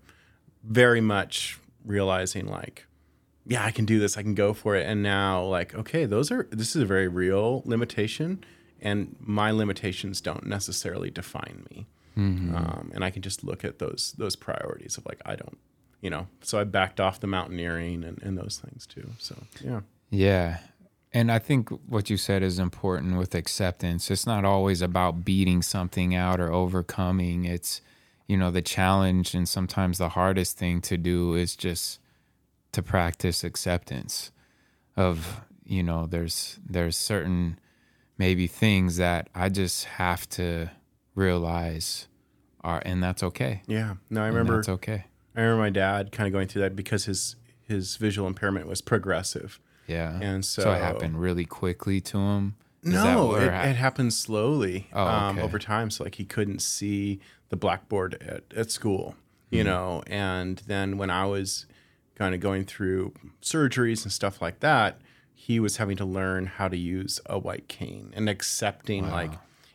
very much realizing like, yeah, I can do this. I can go for it. And now like, okay, this is a very real limitation, and my limitations don't necessarily define me. And I can just look at those priorities of like, I don't, you know, so I backed off the mountaineering and those things too. So, yeah. Yeah. And I think what you said is important with acceptance. It's not always about beating something out or overcoming. It's, you know, the challenge, and sometimes the hardest thing to do is just to practice acceptance of, you know, there's certain maybe things that I just have to realize are, and that's okay. Yeah. No, I remember. That's okay. I remember my dad kind of going through that because his visual impairment was progressive. Yeah. And so it happened really quickly to him. No, it happened slowly over time. So like he couldn't see the blackboard at school, you know, and then when I was kind of going through surgeries and stuff like that, he was having to learn how to use a white cane and accepting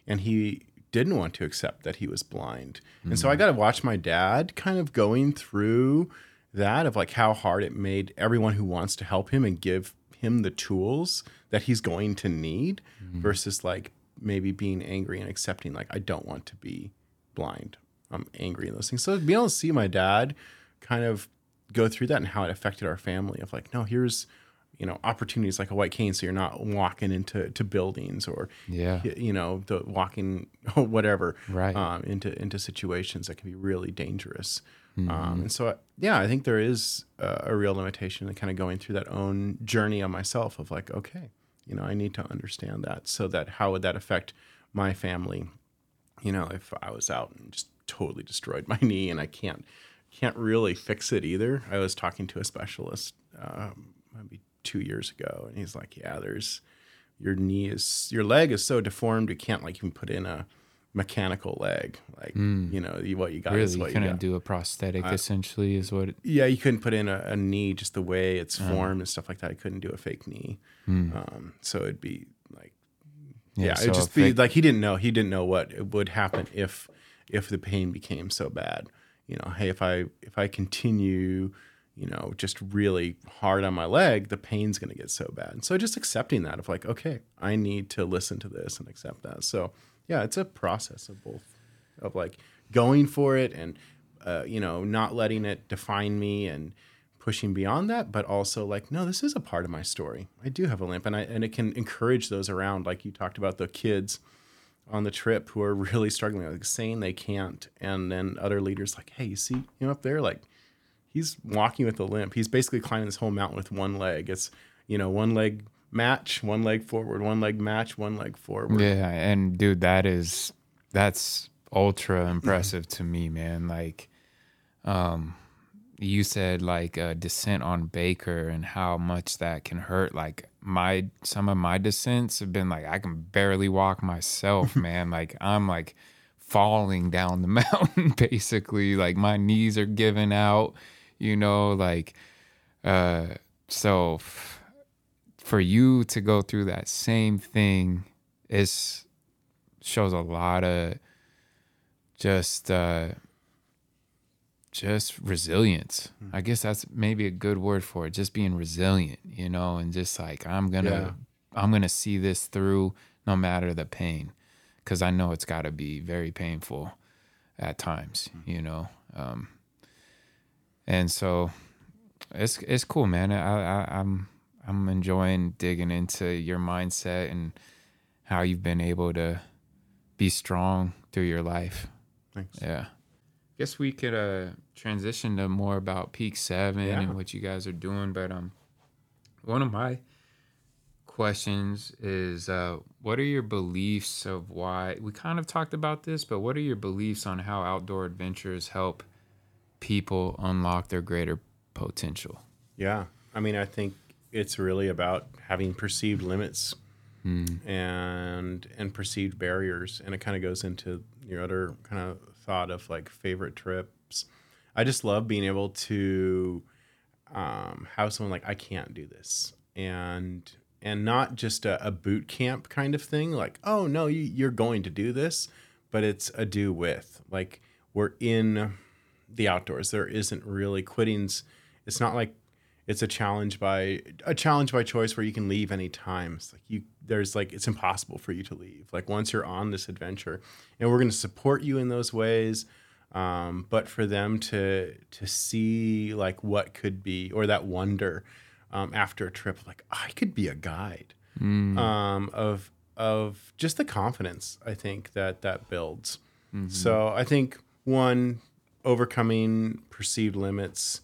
and he didn't want to accept that he was blind. Mm-hmm. And so I got to watch my dad kind of going through that of like how hard it made everyone who wants to help him and give him the tools that he's going to need versus like maybe being angry and accepting like, I don't want to be blind. I'm angry and those things. So being able to see my dad kind of go through that and how it affected our family of like, no, here's, you know, opportunities like a white cane. So you're not walking into buildings or, you know, the walking or whatever, into situations that can be really dangerous. And so, I think there is a real limitation to kind of going through that own journey on myself of like, okay, you know, I need to understand that so that how would that affect my family? You know, if I was out and just totally destroyed my knee and I can't really fix it either. I was talking to a specialist maybe 2 years ago and he's like, yeah, your leg is so deformed. You can't like even put in a mechanical leg, like, you know, what you got is what you got. You couldn't do a prosthetic essentially is what it... Yeah, you couldn't put in a knee just the way it's formed and stuff like that. I couldn't do a fake knee. So it'd be like, it'd just be like, he didn't know what would happen if the pain became so bad, you know, hey, if I continue, you know, just really hard on my leg, the pain's going to get so bad. And so just accepting that of like, okay, I need to listen to this and accept that. So yeah, it's a process of both, of like going for it and, you know, not letting it define me and pushing beyond that, but also like, no, this is a part of my story. I do have a limp and it can encourage those around. Like you talked about the kids on the trip who are really struggling, like saying they can't. And then other leaders like, hey, you see him up there? Like he's walking with a limp. He's basically climbing this whole mountain with one leg. It's, you know, one leg match, one leg forward, one leg match, one leg forward. Yeah, and dude, that's ultra impressive to me, man. Like, you said like a descent on Baker and how much that can hurt. Like some of my descents have been like I can barely walk myself, man. Like I'm like falling down the mountain basically. Like my knees are giving out, you know. Like, so. For you to go through that same thing, it shows a lot of just resilience. I guess that's maybe a good word for it. Just being resilient, you know, and just like I'm gonna see this through, no matter the pain, because I know it's got to be very painful at times, you know. And so it's cool, man. I'm enjoying digging into your mindset and how you've been able to be strong through your life. Thanks. Yeah. I guess we could transition to more about Peak 7 and what you guys are doing. But one of my questions is, what are your beliefs of why... We kind of talked about this, but what are your beliefs on how outdoor adventures help people unlock their greater potential? Yeah. I mean, I think it's really about having perceived limits and perceived barriers. And it kind of goes into your other kind of thought of like favorite trips. I just love being able to have someone like, I can't do this. And not just a boot camp kind of thing. Like, oh no, you're going to do this, but it's a do with. Like we're in the outdoors. There isn't really quitting's. It's not like, it's a challenge by choice where you can leave any time. It's like it's impossible for you to leave. Like once you're on this adventure, and we're going to support you in those ways, but for them to see like what could be or that wonder after a trip, like I could be a guide of just the confidence I think that builds. Mm-hmm. So I think one, overcoming perceived limits.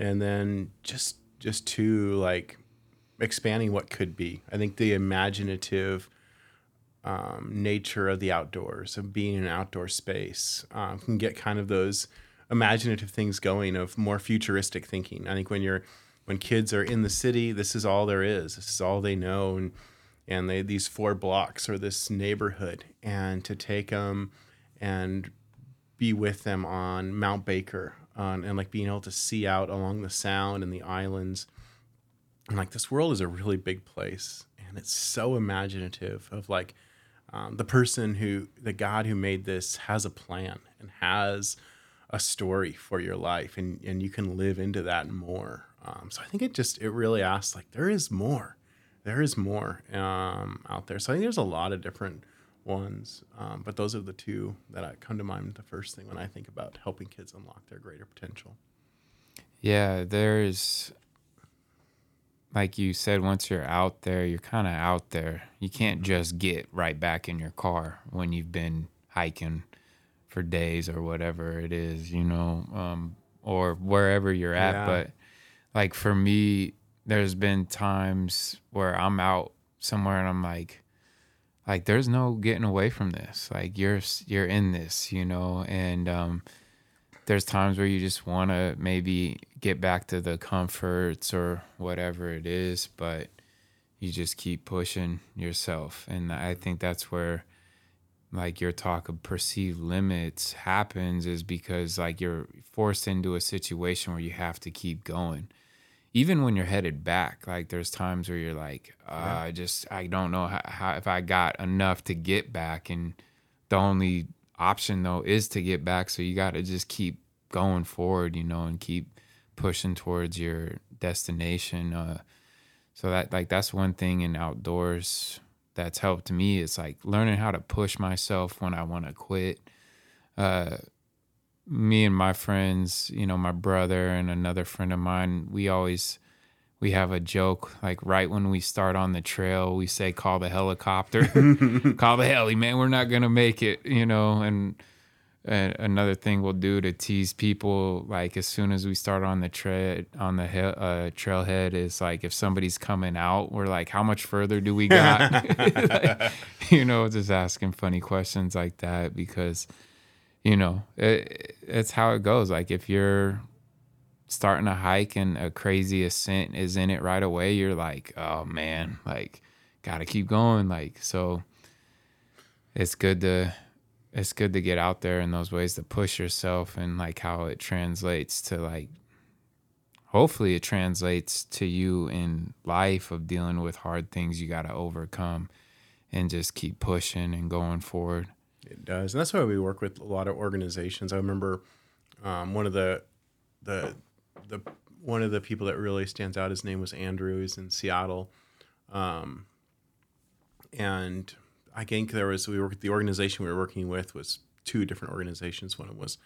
And then just just to like expanding what could be. I think the imaginative nature of the outdoors, of being in an outdoor space, can get kind of those imaginative things going, of more futuristic thinking. I think when kids are in the city, this is all there is. This is all they know, and they these 4 blocks or this neighborhood, and to take them and be with them on Mount Baker, and like being able to see out along the Sound and the islands, and like this world is a really big place, and it's so imaginative of like the God who made this has a plan and has a story for your life, and you can live into that more. So I think it really asks, like, there is more out there. So I think there's a lot of different ones, but those are the two that come to mind the first thing when I think about helping kids unlock their greater potential. Yeah, there's, like you said, once you're out there, you're kind of out there. You can't just get right back in your car when you've been hiking for days or whatever it is, or wherever you're at. Yeah. But like for me, there's been times where I'm out somewhere and I'm like there's no getting away from this. Like you're in this, and there's times where you just want to maybe get back to the comforts or whatever it is, but you just keep pushing yourself. And I think that's where like your talk of perceived limits happens, is because like you're forced into a situation where you have to keep going. Even when you're headed back, like there's times where you're like, I don't know how if I got enough to get back. And the only option though is to get back. So you got to just keep going forward, and keep pushing towards your destination. So that like, that's one thing in outdoors that's helped me, is like learning how to push myself when I want to quit. Me and my friends, my brother and another friend of mine, we have a joke, like right when we start on the trail, we say, call the helicopter, call the heli, man, we're not going to make it, and another thing we'll do to tease people, like as soon as we start on the trailhead, is like if somebody's coming out, we're like, how much further do we got? Just asking funny questions like that, because it's how it goes. Like if you're starting a hike and a crazy ascent is in it right away, you're like, oh man, like gotta keep going. Like so, it's good to get out there in those ways to push yourself, and like how it translates to like, hopefully it translates to you in life of dealing with hard things you got to overcome and just keep pushing and going forward. It does. And that's why we work with a lot of organizations. I remember one of the people that really stands out, his name was Andrew. He's in Seattle. And I think the organization we were working with was 2 different organizations. One was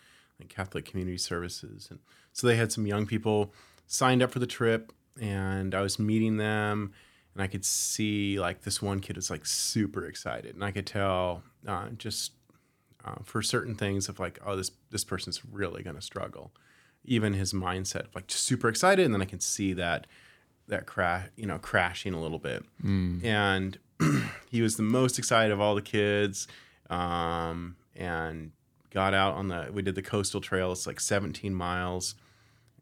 Catholic Community Services. And so they had some young people signed up for the trip, and I was meeting them, and I could see like this one kid was like super excited, and I could tell for certain things of like, oh, this person's really going to struggle. Even his mindset of like just super excited. And then I can see that crashing a little bit. Mm. And he was the most excited of all the kids, and got out we did the coastal trail. It's like 17 miles,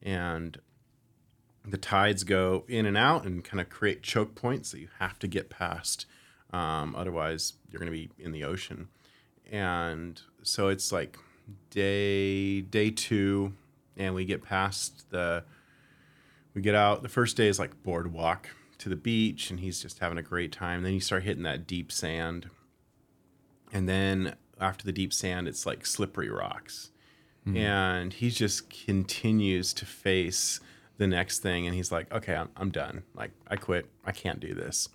and the tides go in and out and kind of create choke points that you have to get past. Otherwise you're going to be in the ocean. And so it's like day 2, and we get past we get out. The first day is like boardwalk to the beach, and he's just having a great time. Then you start hitting that deep sand, and then after the deep sand, it's like slippery rocks. Mm-hmm. And he just continues to face the next thing, and he's like, okay, I'm done. Like I quit, I can't do this.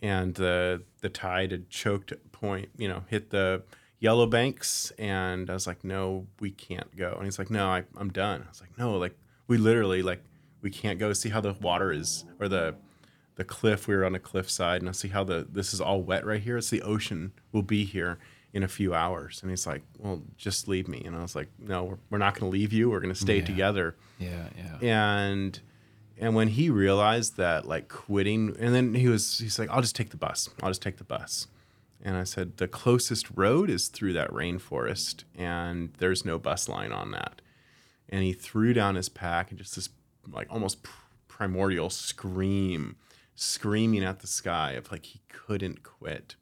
And the tide had choked point, hit the yellow banks, and I was like, no, we can't go. And he's like, no, I'm done. I was like, no, like we literally, like we can't go. See how the water is, or the cliff, we were on a cliff side, and I see how this is all wet right here. It's the ocean. We'll be here in a few hours. And he's like, well, just leave me. And I was like, no, we're not going to leave you. We're going to stay together. Yeah. Yeah. And And when he realized that, like, quitting, and then he's like, I'll just take the bus. And I said, the closest road is through that rainforest, and there's no bus line on that. And he threw down his pack, and just this, like, almost primordial screaming at the sky of, like, he couldn't quit.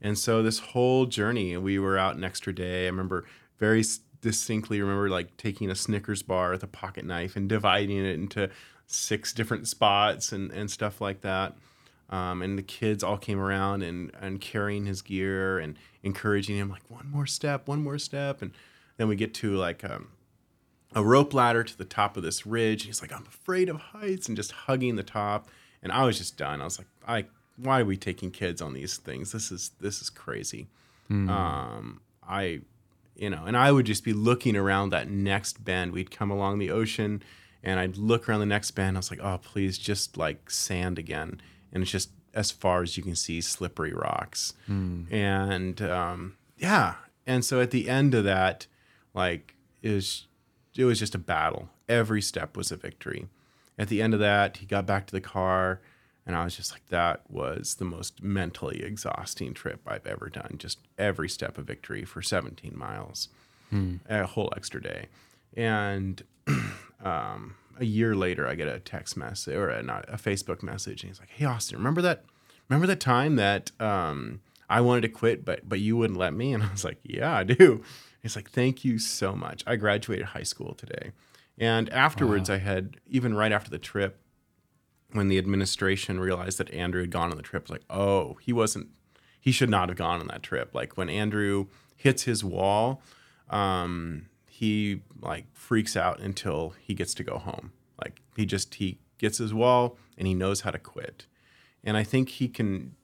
And so this whole journey, we were out an extra day. I remember very distinctly like taking a Snickers bar with a pocket knife and dividing it into 6 different spots and stuff like that. And the kids all came around and carrying his gear and encouraging him, like, one more step. And then we get to, like, a rope ladder to the top of this ridge. And he's like, I'm afraid of heights, and just hugging the top. And I was just done. I was like, why are we taking kids on these things? This is crazy. Mm. And I would just be looking around that next bend. We'd come along the ocean, and I'd look around the next bend. I was like, oh, please, just, like, sand again. And it's just, as far as you can see, slippery rocks. Mm. And, yeah. And so at the end of that, like, it was just a battle. Every step was a victory. At the end of that, he got back to the car, and I was just like, that was the most mentally exhausting trip I've ever done. Just every step of victory for 17 miles, a whole extra day. And a year later, I get a text message, or a Facebook message, and he's like, hey, Austin, remember that time that I wanted to quit, but you wouldn't let me? And I was like, yeah, I do. He's like, thank you so much. I graduated high school today. And afterwards, wow. I had, even right after the trip, when the administration realized that Andrew had gone on the trip, like, oh, he should not have gone on that trip. Like, when Andrew hits his wall, he, like, freaks out until he gets to go home. Like, he gets his wall, and he knows how to quit. And I think he can,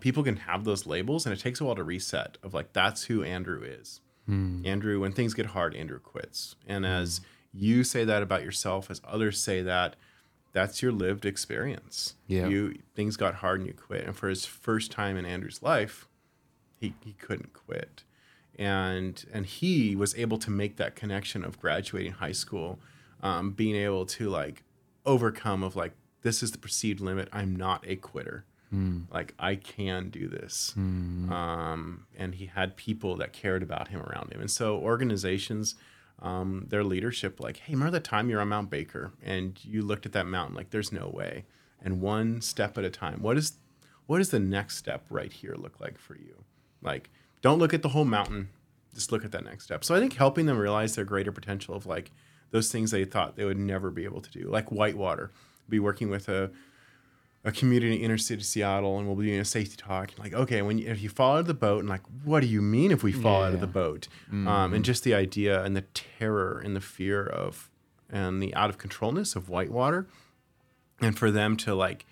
people can have those labels, and it takes a while to reset of, like, that's who Andrew is. Mm. Andrew, when things get hard, Andrew quits. And as you say that about yourself, as others say that, that's your lived experience. Yeah. Things got hard and you quit. And for his first time in Andrew's life, he couldn't quit. And he was able to make that connection of graduating high school, being able to, like, overcome of, like, this is the perceived limit. I'm not a quitter. Mm. Like, I can do this. Mm. And he had people that cared about him around him. And so organizations, their leadership, like, hey, remember that time you were on Mount Baker and you looked at that mountain like, there's no way. And one step at a time, what does the next step right here look like for you? Like, don't look at the whole mountain, just look at that next step. So I think helping them realize their greater potential of, like, those things they thought they would never be able to do, like Whitewater. We'll be working with a community in inner city Seattle, and we'll be doing a safety talk. Like, okay, if you fall out of the boat, and, like, what do you mean if we fall out of the boat? Mm-hmm. And just the idea and the terror and the fear of, and the out of controlness of Whitewater, and for them to, like,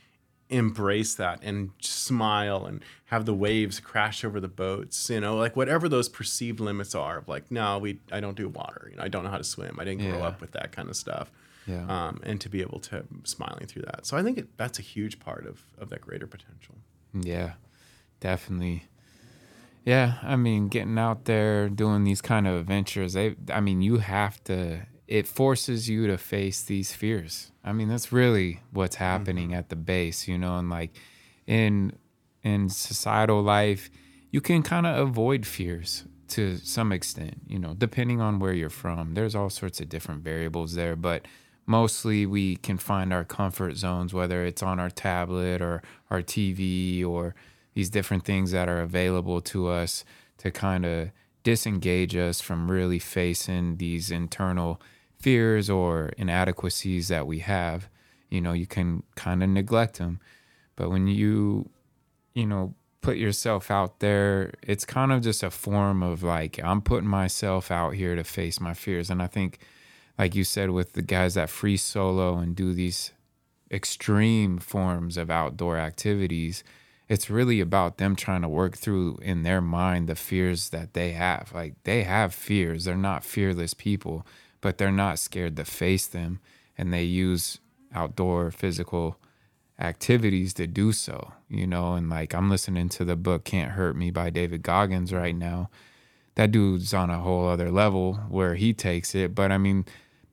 embrace that and smile and have the waves crash over the boats, like, whatever those perceived limits are of, like, no, I don't do water. I don't know how to swim. I didn't grow up with that kind of stuff. Yeah. And to be able to smiling through that. So I think that's a huge part of that greater potential. Yeah, definitely. Yeah. I mean, getting out there, doing these kind of adventures, you have to, it forces you to face these fears. I mean, that's really what's happening at the base, and, like, in societal life, you can kind of avoid fears to some extent, depending on where you're from. There's all sorts of different variables there, but mostly we can find our comfort zones, whether it's on our tablet or our TV or these different things that are available to us to kind of disengage us from really facing these internal fears or inadequacies that we have. You can kind of neglect them. But when you put yourself out there, it's kind of just a form of, like, I'm putting myself out here to face my fears. And I think, like you said, with the guys that free solo and do these extreme forms of outdoor activities, it's really about them trying to work through in their mind the fears that they have. Like, they have fears. They're not fearless people, but they're not scared to face them. And they use outdoor physical activities to do so, and, like, I'm listening to the book Can't Hurt Me by David Goggins right now. That dude's on a whole other level where he takes it. But I mean,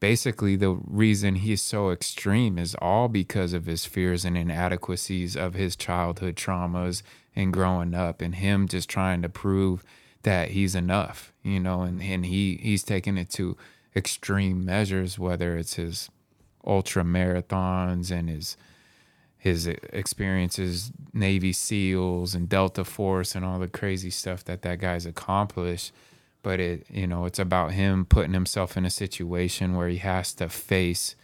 basically the reason he's so extreme is all because of his fears and inadequacies of his childhood traumas and growing up, and him just trying to prove that he's enough, you know, and he's taking it to extreme measures, whether it's his ultra marathons and his experiences, Navy SEALs and Delta Force and all the crazy stuff that guy's accomplished. But it, you know, it's about him putting himself in a situation where he has to face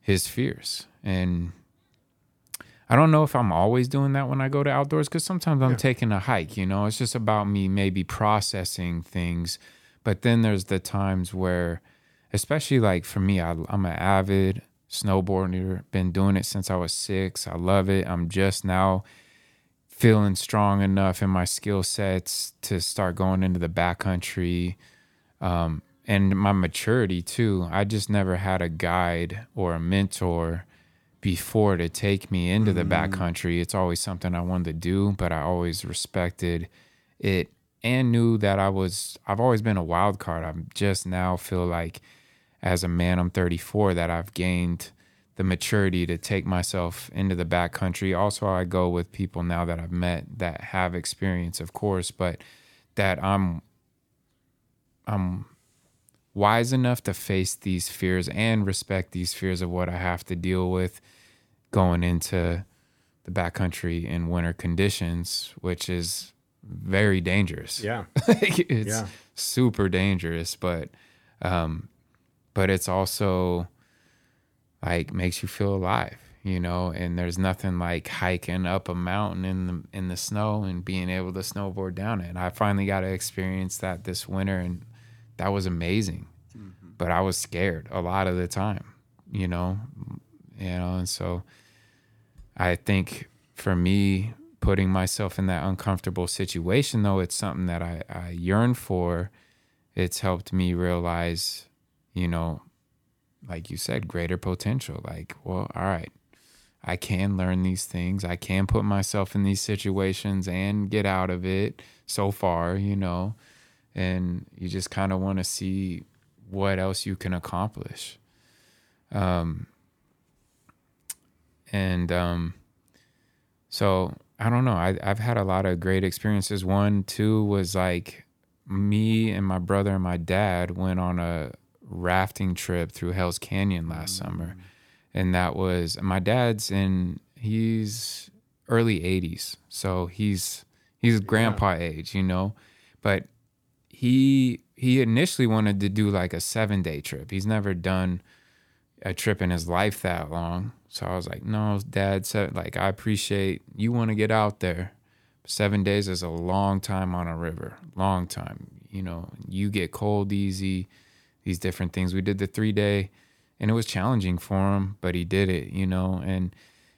his fears. And I don't know if I'm always doing that when I go to outdoors, because sometimes I'm taking a hike, you know, it's just about me maybe processing things. But then there's the times where, especially like for me, I'm an avid snowboarder, been doing it since I was 6. I love it. I'm just now feeling strong enough in my skill sets to start going into the backcountry, and my maturity too. I just never had a guide or a mentor before to take me into the backcountry. It's always something I wanted to do, but I always respected it and knew that I've always been a wild card. I'm just now feel like, as a man, I'm 34, that I've gained the maturity to take myself into the backcountry. Also, I go with people now that I've met that have experience, of course, but that I'm wise enough to face these fears and respect these fears of what I have to deal with going into the backcountry in winter conditions, which is very dangerous. Yeah. It's super dangerous, but it's also like makes you feel alive, you know, and there's nothing like hiking up a mountain in the snow and being able to snowboard down it. And I finally got to experience that this winter, and that was amazing. Mm-hmm. But I was scared a lot of the time, you know, and so I think for me, putting myself in that uncomfortable situation, though, it's something that I yearn for. It's helped me realize, you know, like you said, greater potential. Like, well, all right, I can learn these things. I can put myself in these situations and get out of it so far, you know, and you just kind of want to see what else you can accomplish. So I don't know. I've had a lot of great experiences. One was like me and my brother and my dad went on a rafting trip through Hell's Canyon last summer, and that was my dad's, and he's early 80s, so he's grandpa age, you know, but he initially wanted to do like a 7-day trip. He's never done a trip in his life that long, so I was like, no, Dad, like, I appreciate you want to get out there, 7 days is a long time on a river, long time, you know, you get cold easy, these different things. We did the 3-day, and it was challenging for him, but he did it, you know, and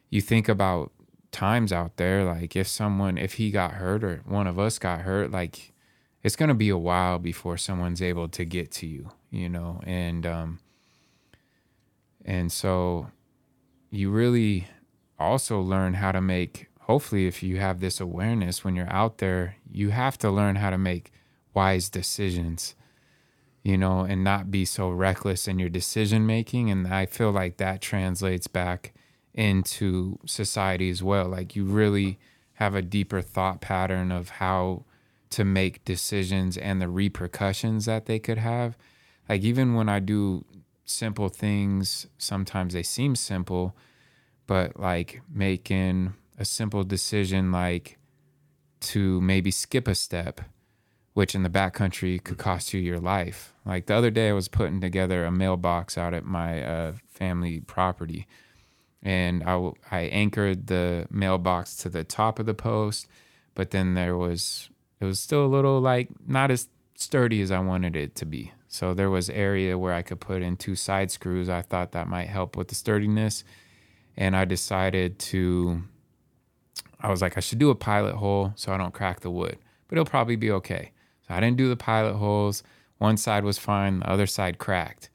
you think about times out there, like if he got hurt or one of us got hurt, like it's going to be a while before someone's able to get to you, you know, and so you really also learn how to make, hopefully if you have this awareness when you're out there, you have to learn how to make wise decisions, you know, and not be so reckless in your decision making. And I feel like that translates back into society as well. Like you really have a deeper thought pattern of how to make decisions and the repercussions that they could have. Like even when I do simple things, sometimes they seem simple, but like making a simple decision like to maybe skip a step, which in the backcountry could cost you your life. Like the other day I was putting together a mailbox out at my family property, and I anchored the mailbox to the top of the post, but then it was still a little like not as sturdy as I wanted it to be. So there was area where I could put in 2 side screws. I thought that might help with the sturdiness. And I decided I should do a pilot hole so I don't crack the wood, but it'll probably be okay. I didn't do the pilot holes. One side was fine. The other side cracked.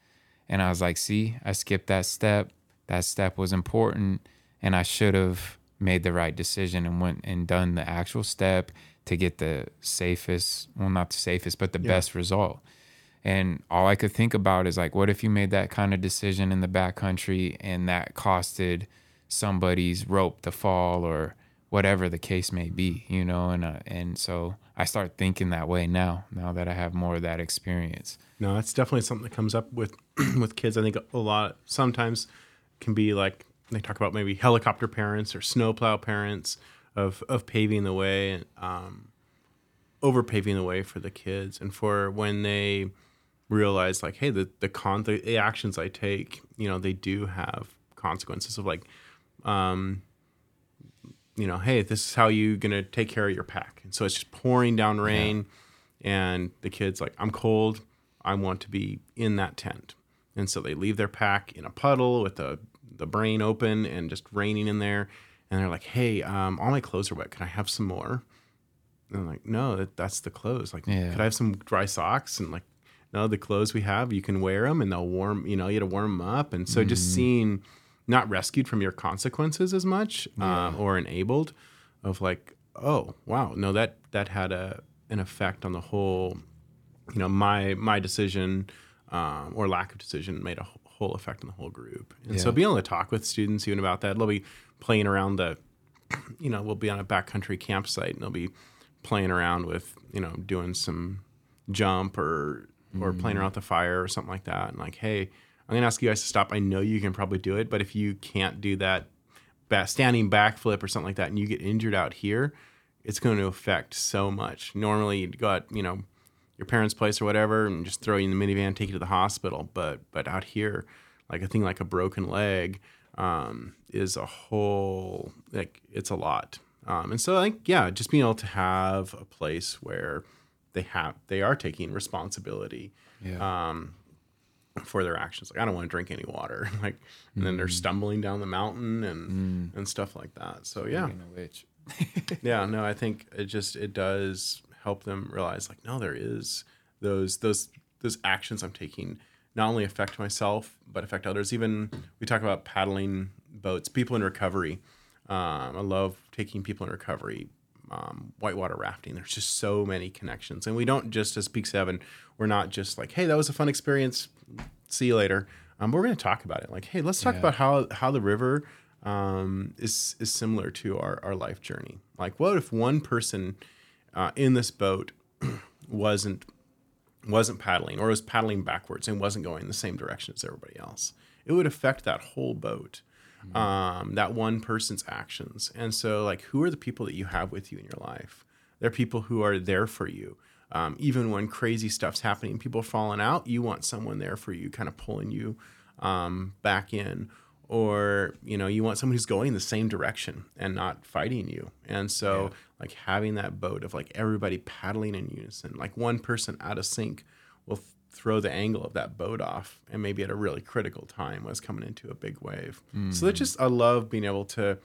And I was like, see, I skipped that step. That step was important. And I should have made the right decision and went and done the actual step to get the safest, well, not the safest, but the best result. And all I could think about is like, what if you made that kind of decision in the backcountry and that costed somebody's rope to fall or whatever the case may be, you know? And so I start thinking that way now that I have more of that experience. No, that's definitely something that comes up with kids. I think a lot sometimes can be like, they talk about maybe helicopter parents or snowplow parents of paving the way, and over paving the way for the kids, and for when they realize like, hey, the actions I take, you know, they do have consequences of like, you know, hey, this is how you're going to take care of your pack. And so it's just pouring down rain, and the kid's like, I'm cold. I want to be in that tent. And so they leave their pack in a puddle with the brain open and just raining in there. And they're like, hey, all my clothes are wet. Can I have some more? And I'm like, no, that's the clothes. Like, could I have some dry socks? And like, no, the clothes we have, you can wear them and they'll warm, you know, you had to warm them up. And so just seeing not rescued from your consequences as much or enabled of like, oh, wow. No, that had an effect on the whole, you know, my decision or lack of decision made a whole effect on the whole group. And so being able to talk with students even about that, they'll be playing around we'll be on a backcountry campsite and they'll be playing around with, you know, doing some jump or playing around with the fire or something like that. And like, hey, I'm going to ask you guys to stop. I know you can probably do it, but if you can't do that standing backflip or something like that and you get injured out here, it's going to affect so much. Normally you'd go out, you know, your parents' place or whatever and just throw you in the minivan, take you to the hospital. But out here, like a thing like a broken leg is a whole, like it's a lot. And so like, yeah, just being able to have a place where they are taking responsibility for their actions. Like, I don't want to drink any water. Like, and then they're stumbling down the mountain and stuff like that. So yeah. Yeah, no, I think it does help them realize like, no, there is those actions I'm taking not only affect myself, but affect others. Even we talk about paddling boats, people in recovery. I love taking people in recovery, whitewater rafting. There's just so many connections. And we don't just, as Peak 7, we're not just like, hey, that was a fun experience. See you later. We're going to talk about it. Like, hey, let's talk about how the river is similar to our life journey. Like, what if one person in this boat wasn't paddling or was paddling backwards and wasn't going the same direction as everybody else? It would affect that whole boat, that one person's actions. And so like, who are the people that you have with you in your life? They're people who are there for you. Even when crazy stuff's happening, people falling out, you want someone there for you, kind of pulling you back in. Or, you know, you want someone who's going the same direction and not fighting you. And so like having that boat of like everybody paddling in unison, like one person out of sync will throw the angle of that boat off, and maybe at a really critical time was coming into a big wave. So that's just, I love being able to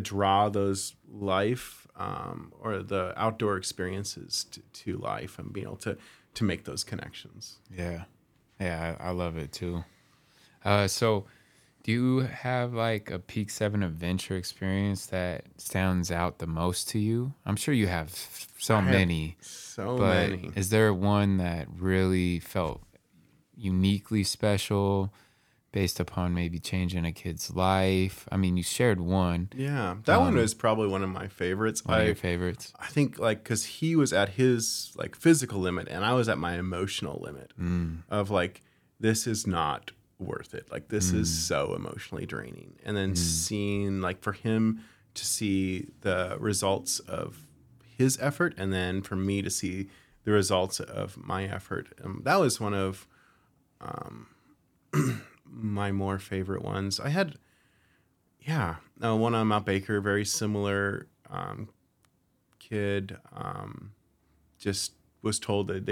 draw those life or the outdoor experiences to life and being able to make those connections. Yeah. Yeah. I love it too. So do you have like a Peak 7 adventure experience that stands out the most to you? I'm sure you have so many. Is there one that really felt uniquely special based upon maybe changing a kid's life? I mean, you shared one. Yeah, that one was probably one of my favorites. One of your favorites? I think like because he was at his like physical limit and I was at my emotional limit of like, this is not worth it. Like this is so emotionally draining. And then seeing like for him to see the results of his effort and then for me to see the results of my effort. That was one of my more favorite ones. I had one on Mount Baker, very similar kid just was told that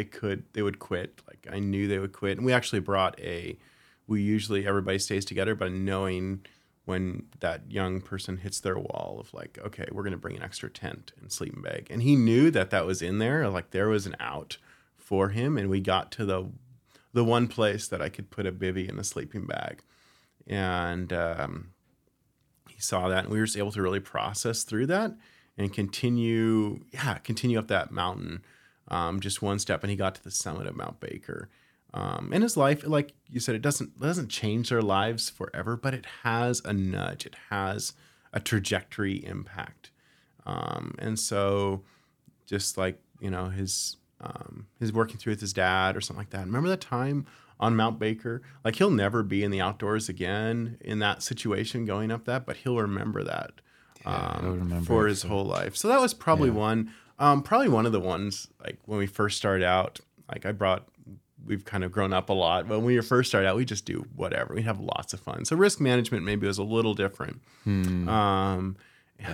they would quit. Like I knew they would quit. And we actually we usually everybody stays together, but knowing when that young person hits their wall of like, okay, we're going to bring an extra tent and sleeping bag. And he knew that was in there. Like there was an out for him. And we got to the one place that I could put a bivvy in a sleeping bag. And he saw that, and we were just able to really process through that and continue up that mountain just one step. And he got to the summit of Mount Baker. in his life, like you said, it doesn't change their lives forever, but it has a nudge. It has a trajectory impact. And so just like, you know, his working through with his dad or something like that. Remember that time on Mount Baker? Like, he'll never be in the outdoors again in that situation going up that, but he'll remember that for his whole life. So that was probably one, probably one of the ones, like when we first started out, like we've kind of grown up a lot. When we first started out, we just do whatever. We have lots of fun. So risk management maybe was a little different.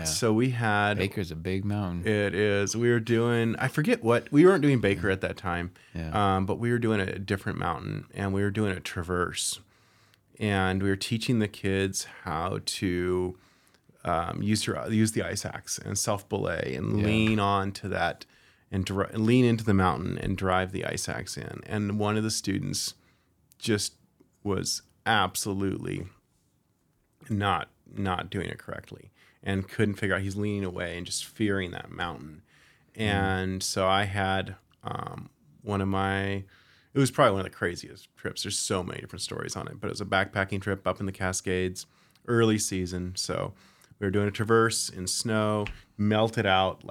So we had... Baker's a big mountain. It is. We were doing... I forget what... We weren't doing Baker at that time, but we were doing a different mountain, and we were doing a traverse. And we were teaching the kids how to use the ice axe and self-belay and lean onto that and lean into the mountain and drive the ice axe in. And one of the students just was absolutely not doing it correctly and couldn't figure out. He's leaning away and just fearing that mountain. And so I had it was probably one of the craziest trips. There's so many different stories on it, but it was a backpacking trip up in the Cascades, early season. So we were doing a traverse in snow, melted out,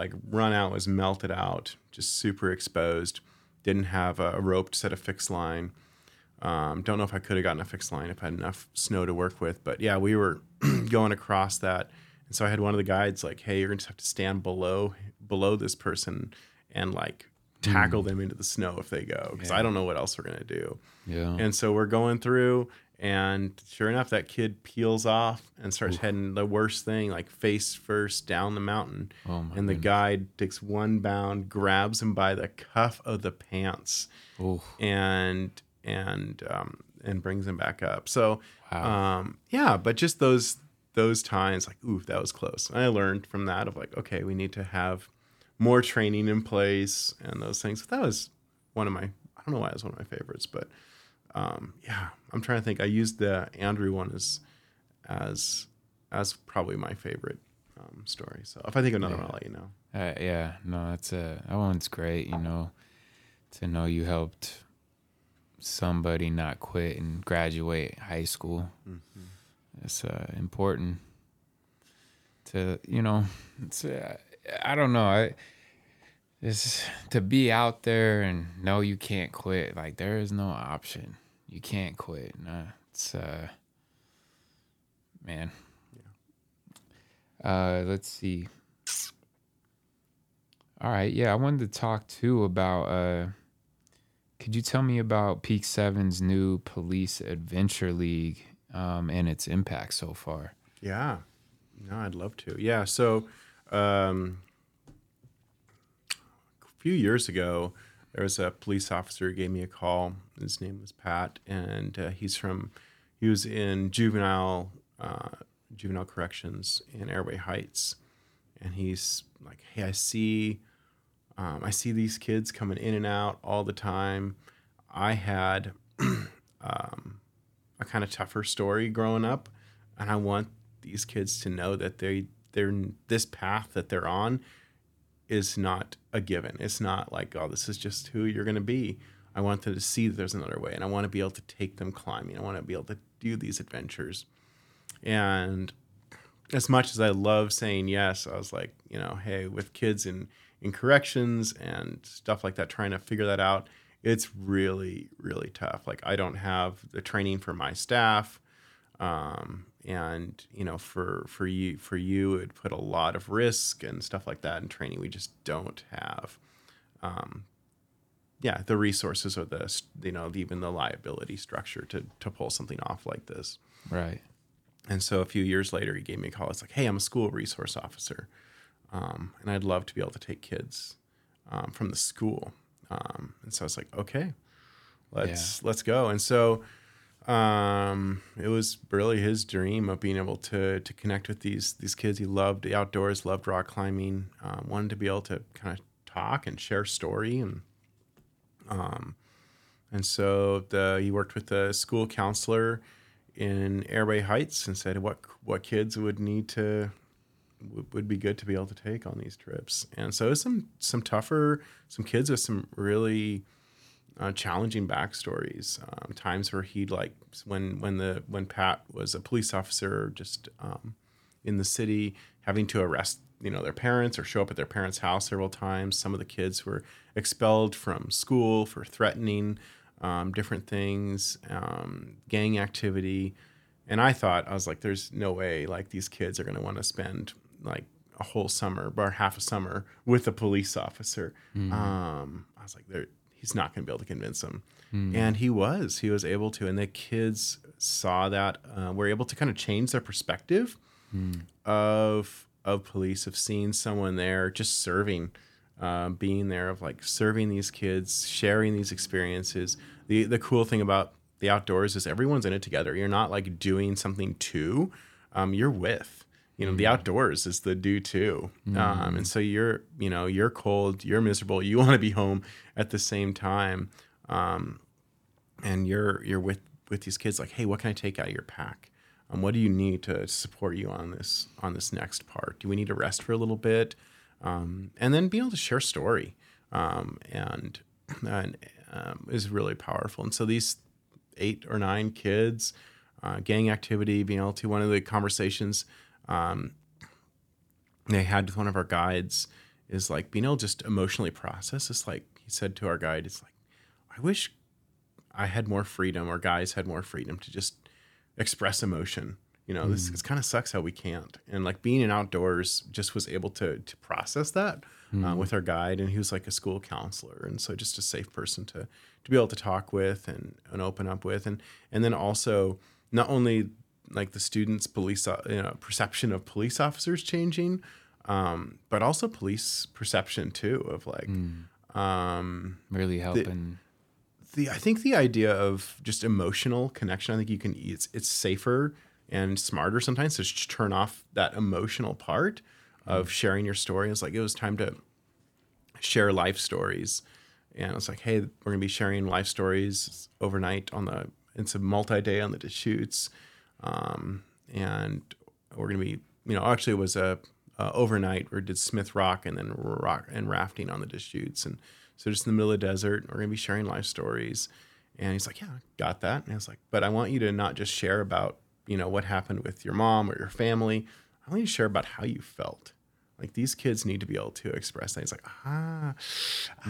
just super exposed. Didn't have a rope to set a fixed line. Don't know if I could have gotten a fixed line if I had enough snow to work with, but yeah, we were going across that. And so I had one of the guides like, hey, you're going to have to stand below this person and like tackle them into the snow if they go, because I don't know what else we're going to do. Yeah. And so we're going through, and sure enough, that kid peels off and starts heading the worst thing, like face first down the mountain. Oh my and the goodness. Guide takes one bound, grabs him by the cuff of the pants and brings him back up. So, but just those times, like, ooh, that was close. And I learned from that of like, okay, we need to have more training in place and those things. But that was one of my, I don't know why it was one of my favorites, but I'm trying to think. I used the Andrew one as probably my favorite story. So if I think of another one, I'll let you know. That one's great, you know, to know you helped somebody not quit and graduate high school. Mm-hmm. It's important to, you know, it's, I don't know. It's to be out there and know you can't quit. Like, there is no option. You can't quit. Nah, it's, man. Yeah. Let's see. All right. Yeah, I wanted to talk, too, about, could you tell me about Peak 7's new Police Adventure League and its impact so far? Yeah. No, I'd love to. Yeah. So a few years ago, there was a police officer who gave me a call. His name was Pat, and he was in juvenile corrections in Airway Heights. And he's like, hey, I see these kids coming in and out all the time. I had a kind of tougher story growing up, and I want these kids to know that this path that they're on is not a given. It's not like, oh, this is just who you're going to be. I want them to see that there's another way, and I want to be able to take them climbing. I want to be able to do these adventures. And as much as I love saying yes, I was like, you know, hey, with kids in corrections and stuff like that, trying to figure that out, it's really, really tough. Like, I don't have the training for my staff. And, you know, for you, it put a lot of risk and stuff like that in training. We just don't have, the resources or the, you know, even the liability structure to pull something off like this. Right. And so a few years later, he gave me a call. It's like, hey, I'm a school resource officer. And I'd love to be able to take kids, from the school. And so I was like, okay, let's go. And so, it was really his dream of being able to connect with these kids. He loved the outdoors, loved rock climbing, wanted to be able to kind of talk and share story. And so he worked with the school counselor in Airway Heights and said, what kids would be good to be able to take on these trips. And so some kids with some really challenging backstories, times where he'd like when Pat was a police officer, just in the city, having to arrest their parents or show up at their parents' house several times. Some of the kids were expelled from school for threatening different things, gang activity. And I thought, I was like, there's no way like these kids are going to want to spend like a whole summer or half a summer with a police officer. Mm-hmm. I was like, he's not going to be able to convince them. Mm-hmm. And he was able to. And the kids saw that, were able to kind of change their perspective of police, of seeing someone there just serving, being there, of like serving these kids, sharing these experiences. The cool thing about the outdoors is everyone's in it together. You're not like doing something to, you're with, mm-hmm. the outdoors is the do to. Mm-hmm. And so you're cold, you're miserable, you want to be home at the same time. And you're with these kids, like, hey, what can I take out of your pack? What do you need to support you on this next part? Do we need to rest for a little bit? And then being able to share story, and is really powerful. And so these 8 or 9 kids, gang activity, being able to, one of the conversations they had with one of our guides is like being able to just emotionally process. It's like he said to our guide, it's like, I wish I had more freedom, or guys had more freedom to just express emotion. This it kind of sucks how we can't. And like being in outdoors just was able to process that with our guide. And he was like a school counselor. And so just a safe person to be able to talk with and open up with. And then also not only like the students' perception of police officers changing, but also police perception too of like, really helping. I think the idea of just emotional connection, I think it's safer and smarter sometimes to just turn off that emotional part of sharing your story. It's like, it was time to share life stories. And it's like, hey, we're going to be sharing life stories overnight it's a multi-day on the Deschutes. And we're going to be, actually it was a overnight where we did Smith Rock and then rock and rafting on the Deschutes. And so just in the middle of the desert, we're going to be sharing life stories. And he's like, yeah, got that. And I was like, but I want you to not just share about, what happened with your mom or your family. I want you to share about how you felt. Like these kids need to be able to express that. He's like, I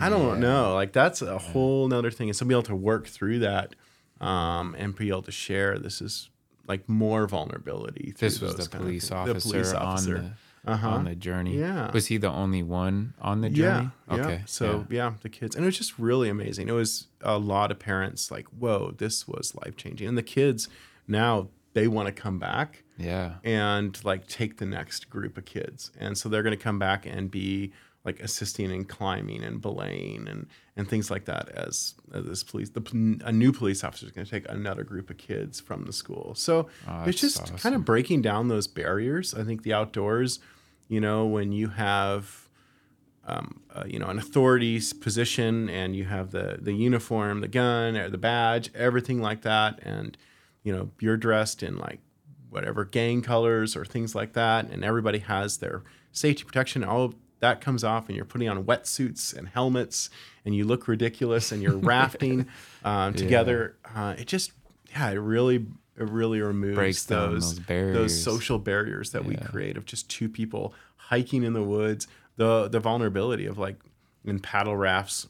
don't know. Like that's a whole nother thing. And so be able to work through that and be able to share. This is like more vulnerability. This was the police officer on the journey. Yeah. Was he the only one on the journey? Yeah. Okay. So the kids, and it was just really amazing. It was a lot of parents like, whoa, this was life changing. And the kids now, they want to come back and like take the next group of kids. And so they're going to come back and be like assisting in climbing and belaying and things like that as this a new police officer is going to take another group of kids from the school. So it's just awesome. Kind of breaking down those barriers. I think the outdoors, when you have, an authority's position and you have the uniform, the gun or the badge, everything like that. And, you're dressed in like whatever gang colors or things like that. And everybody has their safety protection. All of that comes off and you're putting on wetsuits and helmets and you look ridiculous and you're rafting together. It really removes breaks those barriers. Those social barriers that we create of just two people hiking in the woods, the vulnerability of like in paddle rafts,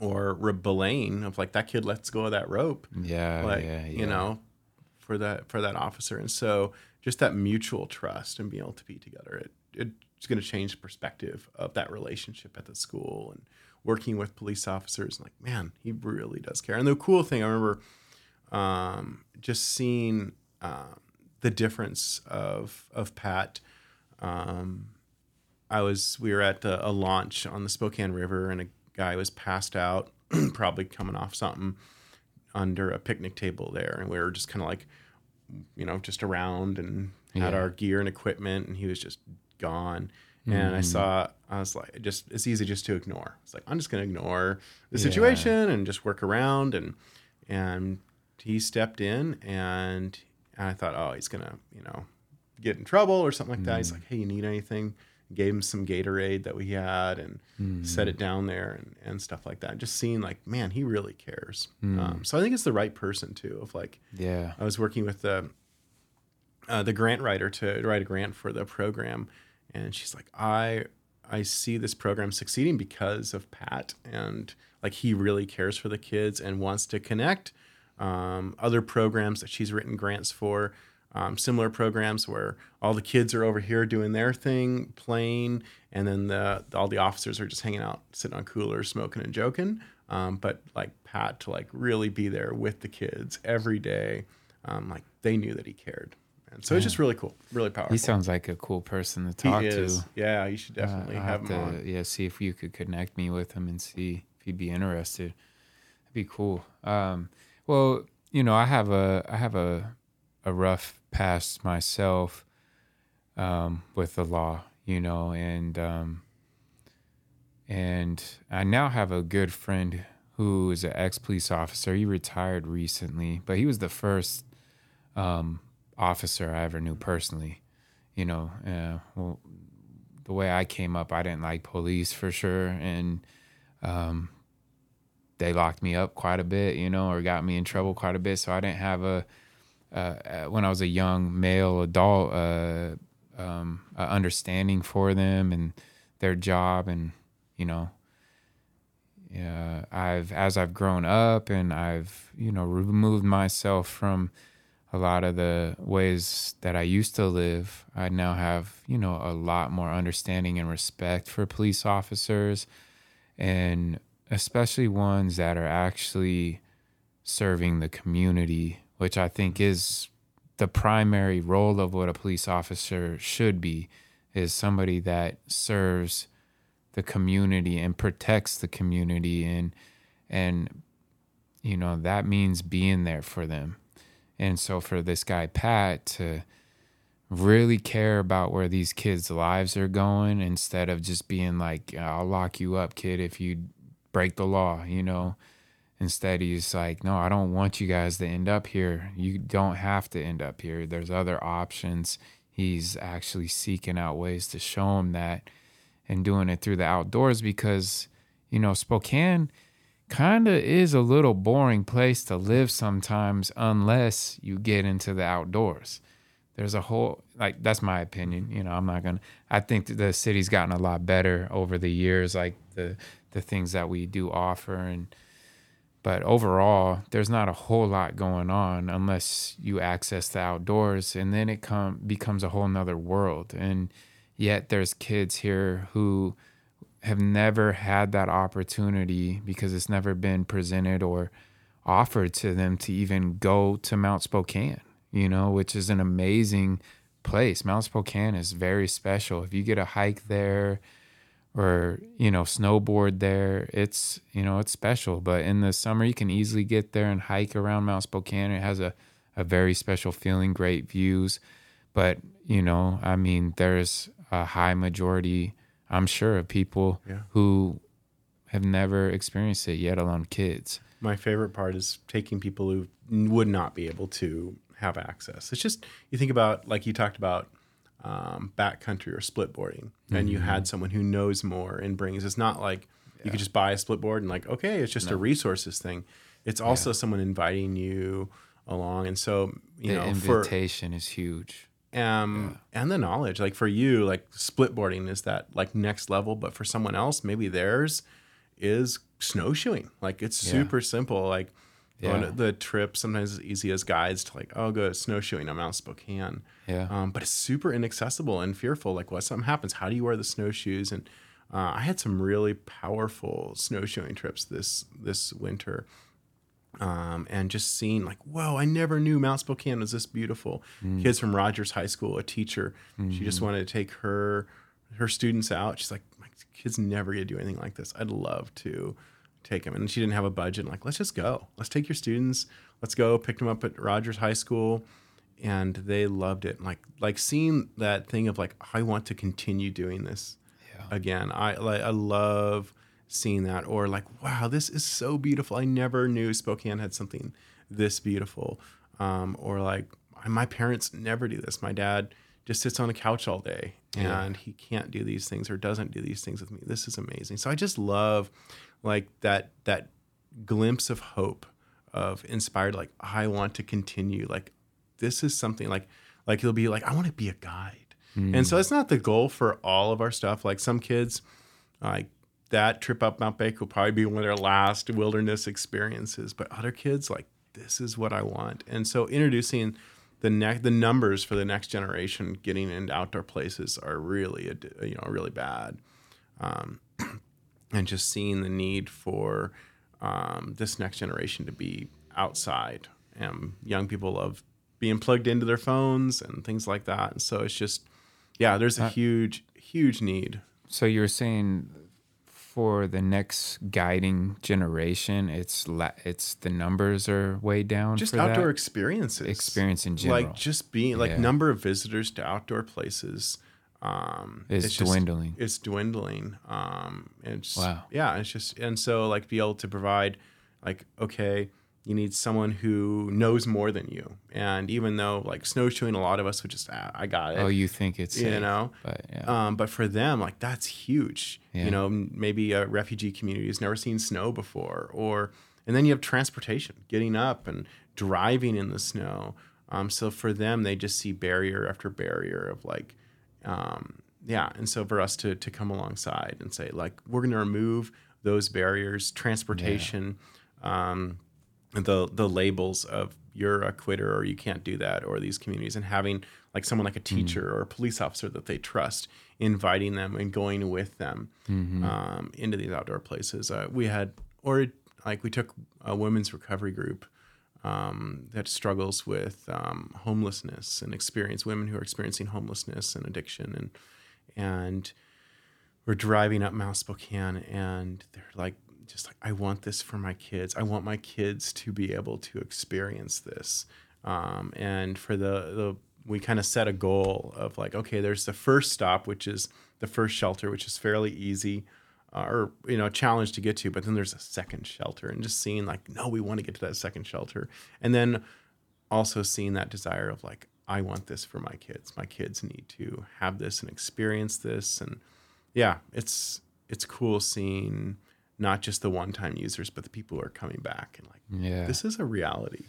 or belaying of like that kid lets go of that rope. For that officer. And so just that mutual trust and being able to be together, it's going to change the perspective of that relationship at the school and working with police officers. And like, man, he really does care. And the cool thing, I remember just seeing the difference of Pat. We were at a launch on the Spokane River and a guy was passed out, probably coming off something under a picnic table there. And we were just kind of like, just around and had our gear and equipment and he was just gone. And I was like, it's easy just to ignore. It's like, I'm just going to ignore the situation and just work around. And he stepped in and I thought, oh, he's going to, get in trouble or something like that. He's like, hey, you need anything? gave him some Gatorade that we had and set it down there and stuff like that. Just seeing like, man, he really cares. So I think it's the right person too. Of like, yeah, I was working with the grant writer to write a grant for the program. And she's like, I see this program succeeding because of Pat. And like, he really cares for the kids and wants to connect. Other programs that she's written grants for, similar programs where all the kids are over here doing their thing, playing, and then all the officers are just hanging out, sitting on coolers, smoking and joking. But like Pat to like really be there with the kids every day. Like they knew that he cared. And so it's just really cool, really powerful. He sounds like a cool person to talk to. Yeah, you should definitely have him on. Yeah, see if you could connect me with him and see if he'd be interested. That'd be cool. Well, you know, I have a rough past myself with the law, you know, and I now have a good friend who is an ex-police officer. He retired recently, but he was the first officer I ever knew personally. You know, well, the way I came up, I didn't like police for sure, and they locked me up quite a bit, you know, or got me in trouble quite a bit. So I didn't have when I was a young male adult, a understanding for them and their job. And, you know, as I've grown up and I've, you know, removed myself from a lot of the ways that I used to live, I now have, you know, a lot more understanding and respect for police officers, and especially ones that are actually serving the community, which I think is the primary role of what a police officer should be, is somebody that serves the community and protects the community. And you know, that means being there for them. And so for this guy, Pat, to really care about where these kids' lives are going, instead of just being like, I'll lock you up, kid, if you break the law, you know. Instead, he's like, no, I don't want you guys to end up here. You don't have to end up here. There's other options. He's actually seeking out ways to show them that, and doing it through the outdoors, because, you know, Spokane kind of is a little boring place to live sometimes unless you get into the outdoors. There's a whole, like, that's my opinion. You know, I think that the city's gotten a lot better over the years, like the things that we do offer, but overall, there's not a whole lot going on unless you access the outdoors, and then it becomes a whole nother world. And yet there's kids here who have never had that opportunity because it's never been presented or offered to them to even go to Mount Spokane, you know, which is an amazing place. Mount Spokane is very special. If you get a hike there, or, you know, snowboard there, it's, you know, it's special. But in the summer, you can easily get there and hike around Mount Spokane. It has a very special feeling, great views. But, you know, I mean, there's a high majority, I'm sure, of people who have never experienced it, yet alone kids. My favorite part is taking people who would not be able to have access. It's just, you think about, like you talked about, backcountry or split boarding, and you had someone who knows more and brings. It's not like you could just buy a split board and like, okay, it's just a resources thing. It's also someone inviting you along, and so you know, invitation is huge. And the knowledge, like for you, like split boarding is that like next level, but for someone else, maybe theirs is snowshoeing. Like it's super simple. Like on the trip, sometimes it's easy as guides to like, oh, go snowshoeing on Mount Spokane. Yeah. But it's super inaccessible and fearful. Like, what something happens? How do you wear the snowshoes? And I had some really powerful snowshoeing trips this winter. And just seeing like, whoa, I never knew Mount Spokane was this beautiful. Kids from Rogers High School, a teacher, she just wanted to take her students out. She's like, my kids never get to do anything like this. I'd love to take them. And she didn't have a budget. Like, let's just go. Let's take your students. Let's go pick them up at Rogers High School. And they loved it. Like seeing that thing of like, I want to continue doing this again. I love seeing that. Or like, wow, this is so beautiful. I never knew Spokane had something this beautiful. Or like, my parents never do this. My dad just sits on a couch all day and he can't do these things or doesn't do these things with me. This is amazing. So I just love like that glimpse of hope of inspired, like I want to continue. Like this is something like he'll be like, I want to be a guide. Mm. And so it's not the goal for all of our stuff. Like some kids, like that trip up Mount Baker will probably be one of their last wilderness experiences, but other kids like, this is what I want. And so introducing the numbers for the next generation getting into outdoor places are really, you know, really bad. And just seeing the need for this next generation to be outside. Young people love being plugged into their phones and things like that. And so it's just, there's a huge, huge need. So you were saying for the next guiding generation, it's the numbers are way down. Just for outdoor experiences. Experience in general. Like just being, like number of visitors to outdoor places. It's dwindling. It's dwindling. Wow. Yeah, it's just, and so like be able to provide like, okay, you need someone who knows more than you. And even though like snowshoeing, a lot of us would just, I got it. Oh, you think it's, you safe, know, but, yeah. But for them, like that's huge. Yeah. You know, maybe a refugee community has never seen snow before, and then you have transportation, getting up and driving in the snow. So for them, they just see barrier after barrier of like, and so for us to come alongside and say like, we're going to remove those barriers, transportation, the labels of you're a quitter or you can't do that, or these communities, and having like someone like a teacher or a police officer that they trust, inviting them and going with them into these outdoor places. We took a women's recovery group that struggles with homelessness and women who are experiencing homelessness and addiction. And we're driving up Mount Spokane and they're like, just like, I want this for my kids. I want my kids to be able to experience this. And for we kind of set a goal of like, okay, there's the first stop, which is the first shelter, which is fairly easy or, you know, a challenge to get to, but then there's a second shelter, and just seeing like, no, we want to get to that second shelter. And then also seeing that desire of like, I want this for my kids. My kids need to have this and experience this. And it's cool seeing not just the one-time users, but the people who are coming back and like, this is a reality.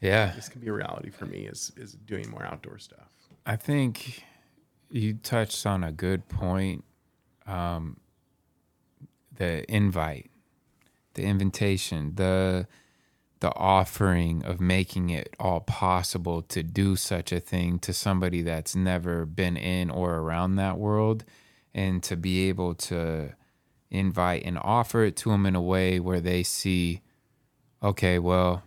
Yeah. This can be a reality for me is doing more outdoor stuff. I think you touched on a good point. The invite, the invitation, the offering of making it all possible to do such a thing to somebody that's never been in or around that world, and to be able to invite and offer it to them in a way where they see, okay, well,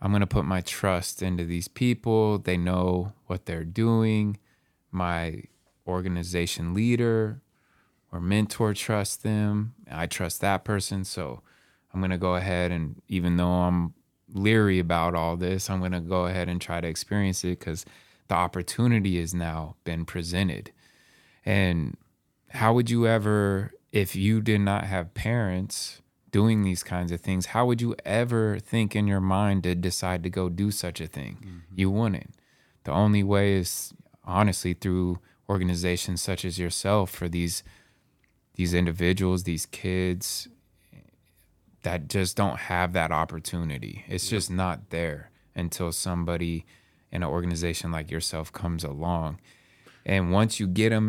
I'm going to put my trust into these people. They know what they're doing. My organization leader or mentor trusts them. I trust that person. So I'm going to go ahead and, even though I'm leery about all this, I'm going to go ahead and try to experience it because the opportunity has now been presented. And how would you ever... if you did not have parents doing these kinds of things, how would you ever think in your mind to decide to go do such a thing? Mm-hmm. You wouldn't. The only way is honestly through organizations such as yourself for these individuals, these kids that just don't have that opportunity. It's just not there until somebody in an organization like yourself comes along. And once you get them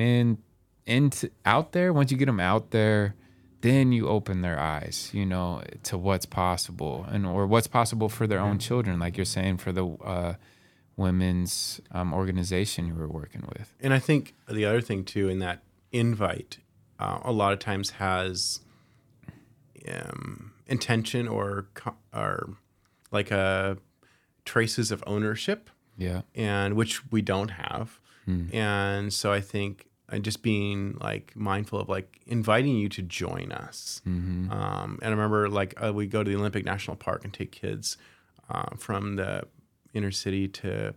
out there, then you open their eyes, you know, to what's possible, and or what's possible for their own children, like you're saying for the women's organization you were working with. And I think the other thing too, in that invite, a lot of times has intention or like traces of ownership, and which we don't have, and so I think. And just being like mindful of like inviting you to join us. Mm-hmm. And I remember like we go to the Olympic National Park and take kids from the inner city to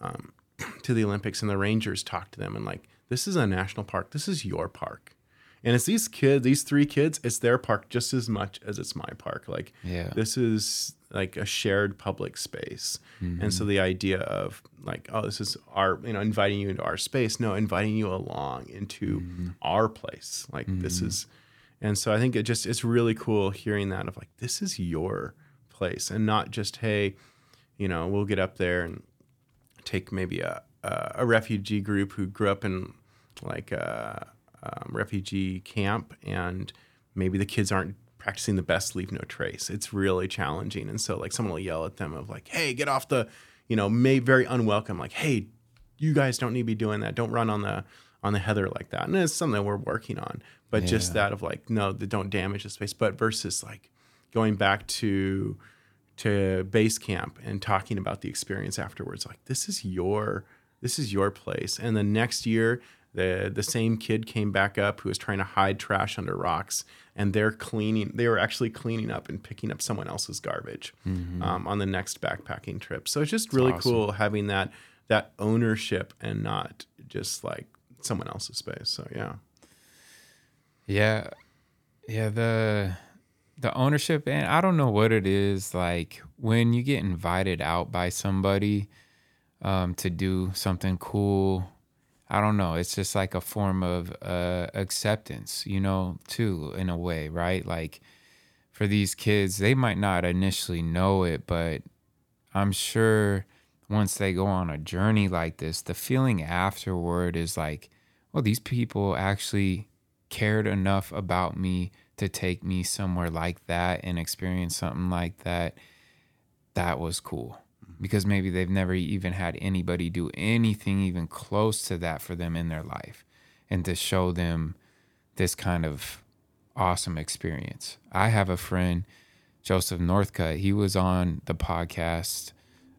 the Olympics, and the rangers talk to them and like, this is a national park. This is your park. And it's these kids, these three kids, it's their park just as much as it's my park. Like this is like a shared public space. Mm-hmm. And so the idea of like, oh, this is our, you know, inviting you into our space. No, inviting you along into mm-hmm. our place. Like mm-hmm. this is, and so I think it just, it's really cool hearing that of like, this is your place and not just, hey, you know, we'll get up there and take maybe a refugee group who grew up in like a refugee camp and maybe the kids aren't practicing the best leave no trace. It's really challenging. And so like someone will yell at them of like, hey, get off the, you know, may very unwelcome, like, hey, you guys don't need to be doing that. Don't run on the heather like that. And it's something we're working on, but yeah. just that of like, no, they don't damage the space, but versus like going back to base camp and talking about the experience afterwards, like this is your place. And the next year, the same kid came back up who was trying to hide trash under rocks, and they were actually cleaning up and picking up someone else's garbage mm-hmm. On the next backpacking trip. So it's just really awesome. Cool having that ownership and not just like someone else's space. So yeah, the ownership, and I don't know what it is like when you get invited out by somebody to do something cool. I don't know. It's just like a form of acceptance, you know, too, in a way, right? Like for these kids, they might not initially know it, but I'm sure once they go on a journey like this, the feeling afterward is like, well, these people actually cared enough about me to take me somewhere like that and experience something like that. That was cool. Because maybe they've never even had anybody do anything even close to that for them in their life. And to show them this kind of awesome experience. I have a friend, Joseph Northcutt. He was on the podcast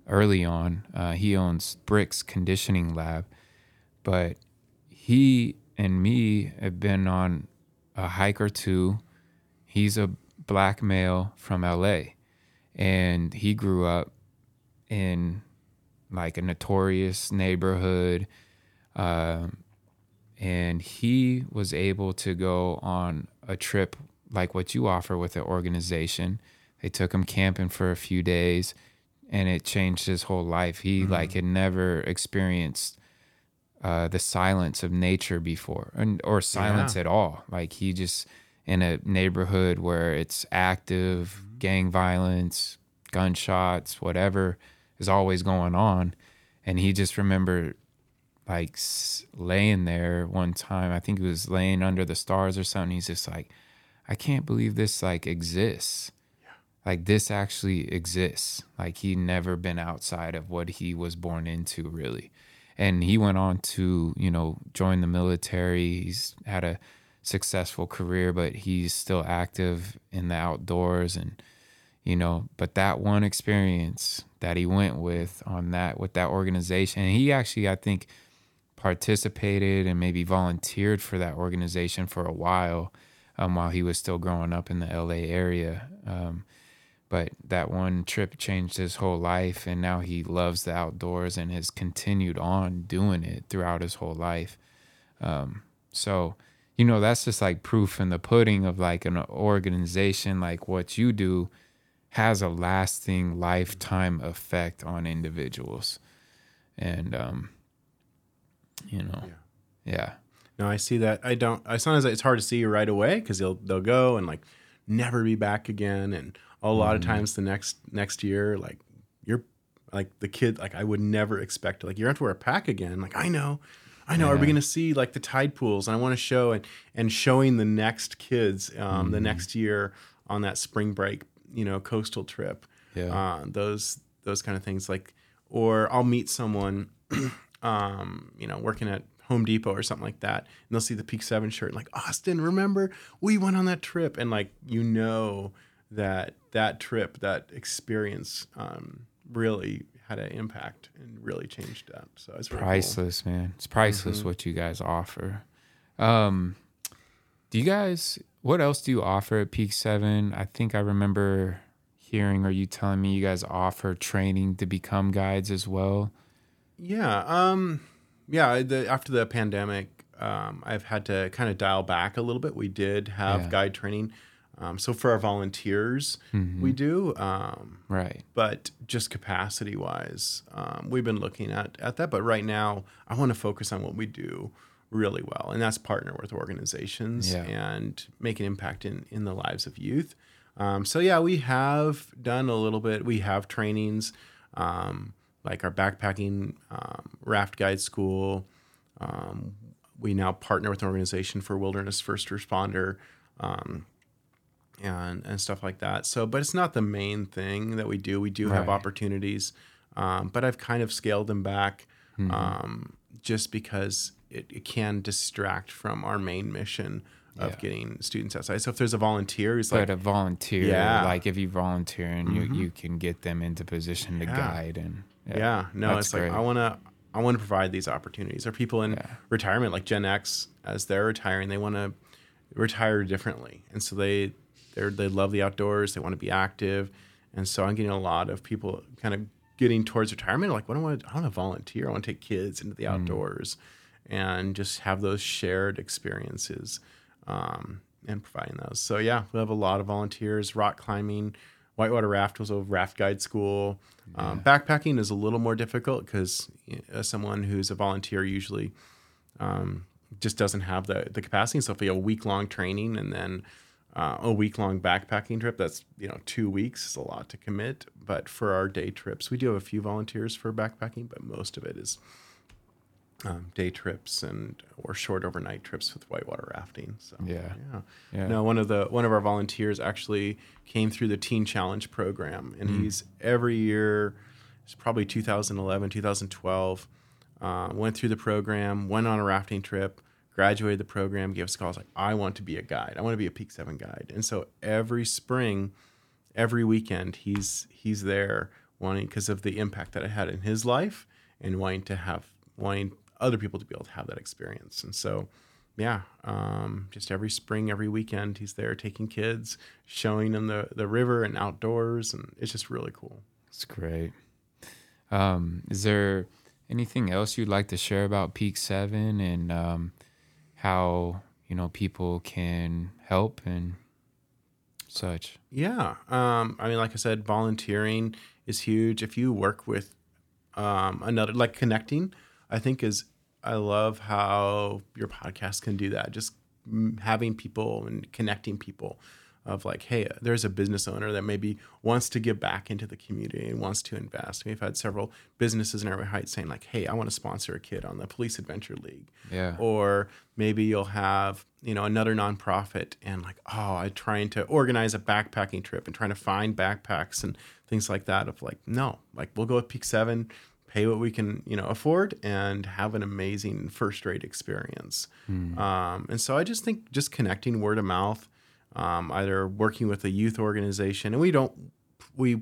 early on. He owns Bricks Conditioning Lab. But he and me have been on a hike or two. He's a black male from L.A. And he grew up in like a notorious neighborhood. And he was able to go on a trip like what you offer with the organization. They took him camping for a few days and it changed his whole life. He mm-hmm. like had never experienced the silence of nature before or silence yeah. at all. Like he just in a neighborhood where it's active, mm-hmm. gang violence, gunshots, whatever is always going on. And he just remembered like laying there one time, I think he was laying under the stars or something. He's just like, I can't believe this like exists. Yeah. Like this actually exists. Like he'd never been outside of what he was born into really. And he went on to, you know, join the military. He's had a successful career, but he's still active in the outdoors and, you know, but that one experience that he went with on that, with that organization, and he actually, I think, participated and maybe volunteered for that organization for a while he was still growing up in the LA area. But that one trip changed his whole life, and now he loves the outdoors and has continued on doing it throughout his whole life. So, you know, that's just like proof in the pudding of like an organization like what you do has a lasting lifetime effect on individuals. And, you know, yeah. No, I see that. I don't, sometimes it's hard to see right away because they'll go and like never be back again. And a lot of times the next year, like you're like the kid, like I would never expect, like you're going to wear a pack again. Like, I know. Yeah. Are we going to see like the tide pools? And I want to show and showing the next kids, the next year on that spring break, you know, coastal trip, those kind of things like, or I'll meet someone, you know, working at Home Depot or something like that. And they'll see the Peak 7 shirt and like, Austin, remember we went on that trip. And like, you know, that trip, that experience, really had an impact and really changed up. So it's priceless, cool. Man. It's priceless what you guys offer. Do you guys, what else do you offer at Peak 7? I think I remember hearing or you telling me you guys offer training to become guides as well. Yeah. After the pandemic, I've had to kind of dial back a little bit. We did have guide training. So for our volunteers, we do. Right. But just capacity-wise, we've been looking at that. But right now, I want to focus on what we do really well, and that's partner with organizations and make an impact in the lives of youth. So, yeah, we have done a little bit. We have trainings like our backpacking raft guide school. We now partner with an organization for wilderness first responder and stuff like that. So, but it's not the main thing that we do. We do have opportunities, but I've kind of scaled them back just because it can distract from our main mission of getting students outside. So if there's a volunteer who's like a volunteer, like if you volunteer and you can get them into position to guide and that's it's great. Like I want to provide these opportunities. There are people in retirement, like Gen X, as they're retiring, they want to retire differently. And so they love the outdoors. They want to be active. And so I'm getting a lot of people kind of getting towards retirement. Like, what I want to volunteer. I want to take kids into the outdoors and just have those shared experiences and providing those. So yeah, we have a lot of volunteers, rock climbing, whitewater raft was a raft guide school. Backpacking is a little more difficult because someone who's a volunteer usually just doesn't have the capacity. So if you have a week-long training and then a week-long backpacking trip, that's 2 weeks is a lot to commit. But for our day trips, we do have a few volunteers for backpacking, but most of it is day trips or short overnight trips with whitewater rafting. So yeah. No, one of our volunteers actually came through the Teen Challenge program, and he's every year, it's probably 2011, 2012, went through the program, went on a rafting trip, graduated the program, gave us calls like, I want to be a guide. I want to be a Peak 7 guide. And so every spring, every weekend, he's there wanting, because of the impact that it had in his life and wanting other people to be able to have that experience. And so, just every spring, every weekend, he's there taking kids, showing them the river and outdoors. And it's just really cool. It's great. Is there anything else you'd like to share about Peak 7 and how, people can help and such? Yeah. Like I said, volunteering is huge. If you work with another, like connecting, I love how your podcast can do that. Just having people and connecting people of like, hey, there's a business owner that maybe wants to give back into the community and wants to invest. We've had several businesses in Airway Heights saying like, hey, I want to sponsor a kid on the Police Adventure League. Yeah. Or maybe you'll have, another nonprofit and like, oh, I'm trying to organize a backpacking trip and trying to find backpacks and things like that of like, no, like we'll go with Peak 7. Pay what we can, afford and have an amazing first-rate experience. And so I just think just connecting word of mouth, either working with a youth organization, and we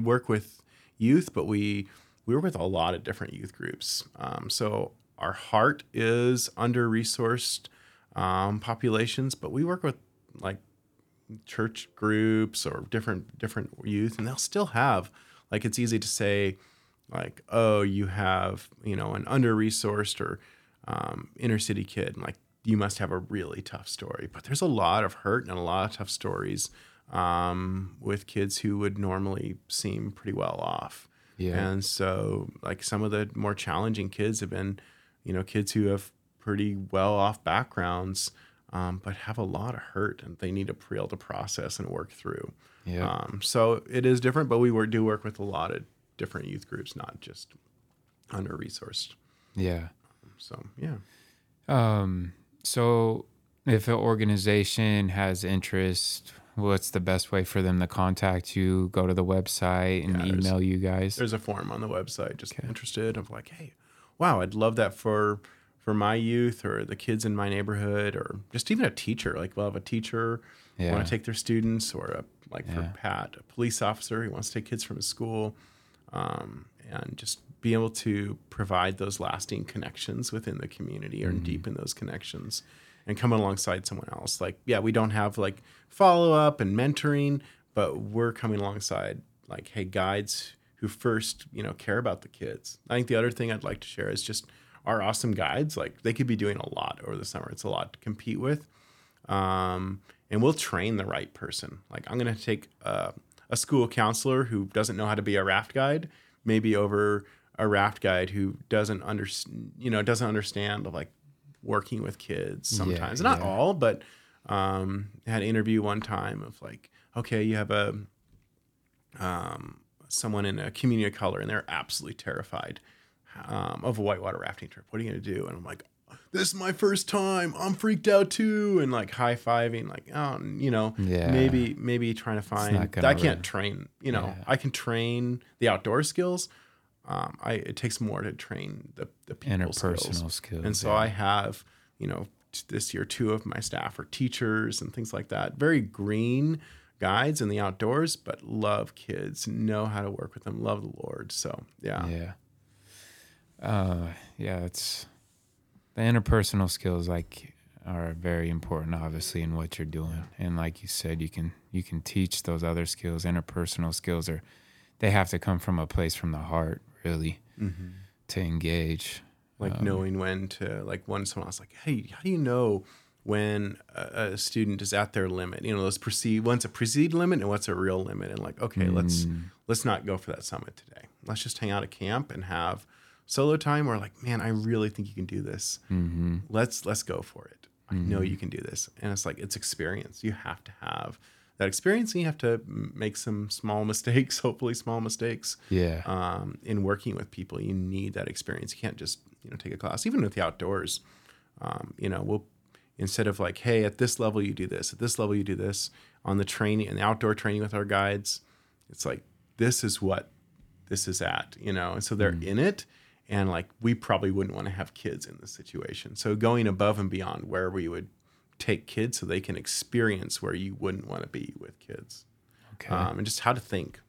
work with youth, but we work with a lot of different youth groups. So our heart is under-resourced populations, but we work with like church groups or different youth, and they'll still have, like it's easy to say, like, oh, you have, an under-resourced or inner city kid, and like you must have a really tough story. But there's a lot of hurt and a lot of tough stories with kids who would normally seem pretty well off. Yeah. And so like some of the more challenging kids have been, kids who have pretty well off backgrounds, but have a lot of hurt and they need to be able to process and work through. Yeah. So it is different, but we do work with a lot of different youth groups, not just under-resourced. Yeah. So, yeah. So if an organization has interest, what's the best way for them to contact you? Go to the website and email you guys? There's a form on the website, just interested of like, hey, wow, I'd love that for my youth or the kids in my neighborhood or just even a teacher. Like we'll have a teacher want to take their students or for Pat, a police officer who wants to take kids from his school. And just be able to provide those lasting connections within the community or deepen those connections and come alongside someone else. Like, yeah, we don't have like follow-up and mentoring, but we're coming alongside like, hey, guides who first, care about the kids. I think the other thing I'd like to share is just our awesome guides. Like they could be doing a lot over the summer. It's a lot to compete with. and we'll train the right person. Like, I'm going to take a school counselor who doesn't know how to be a raft guide, maybe over a raft guide who doesn't understand like working with kids sometimes. Yeah, Not all, but had an interview one time of like, okay, you have a someone in a community of color and they're absolutely terrified of a whitewater rafting trip. What are you going to do? And I'm like, this is my first time. I'm freaked out too. And like high-fiving, like, maybe trying to find, I can train the outdoor skills. It takes more to train the people skills. And so I have, this year, two of my staff are teachers and things like that. Very green guides in the outdoors, but love kids, know how to work with them, love the Lord. So, it's the interpersonal skills are very important, obviously, in what you're doing. And like you said, you can teach those other skills. Interpersonal skills they have to come from a place from the heart, really, to engage. Like knowing when to, like when someone else like, hey, how do you know when a student is at their limit, what's a perceived limit and what's a real limit? And like, okay, let's not go for that summit today. Let's just hang out at camp and have solo time. Or like, man, I really think you can do this. Mm-hmm. Let's go for it. Mm-hmm. I know you can do this. And it's like, it's experience. You have to have that experience, and you have to make some small mistakes. Yeah. In working with people, you need that experience. You can't just, take a class, even with the outdoors. Instead of like, hey, at this level you do this, at this level you do this, on the training and the outdoor training with our guides, it's like, this is what this is at, and so they're in it. And like, we probably wouldn't want to have kids in this situation. So going above and beyond where we would take kids so they can experience where you wouldn't want to be with kids. Okay. And just how to think.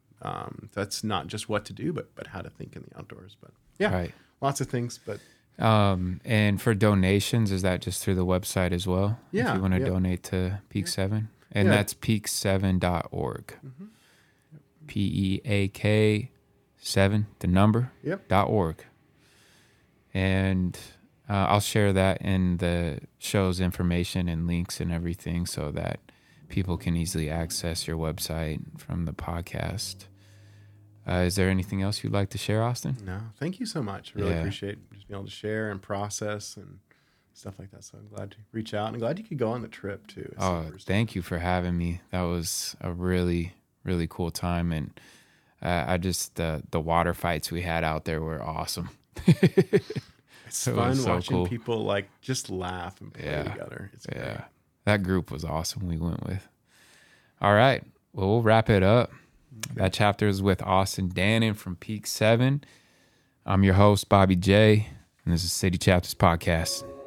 That's not just what to do, but how to think in the outdoors. But lots of things, but... and for donations, is that just through the website as well? Yeah. If you want to donate to Peak 7? And that's peak7.org. Mm-hmm. P-E-A-K 7, the number, .org. And I'll share that in the show's information and links and everything so that people can easily access your website from the podcast. Is there anything else you'd like to share, Austin? No, thank you so much. I really appreciate just being able to share and process and stuff like that. So I'm glad to reach out, and I'm glad you could go on the trip too. It's thank you for having me. That was a really, really cool time. And the water fights we had out there were awesome. It's fun watching people like just laugh and play together. It's great. That group was awesome we went with. All right. Well, we'll wrap it up. That chapter is with Austin Dannen from Peak 7. I'm your host, Bobby J, and this is City Chapters Podcast.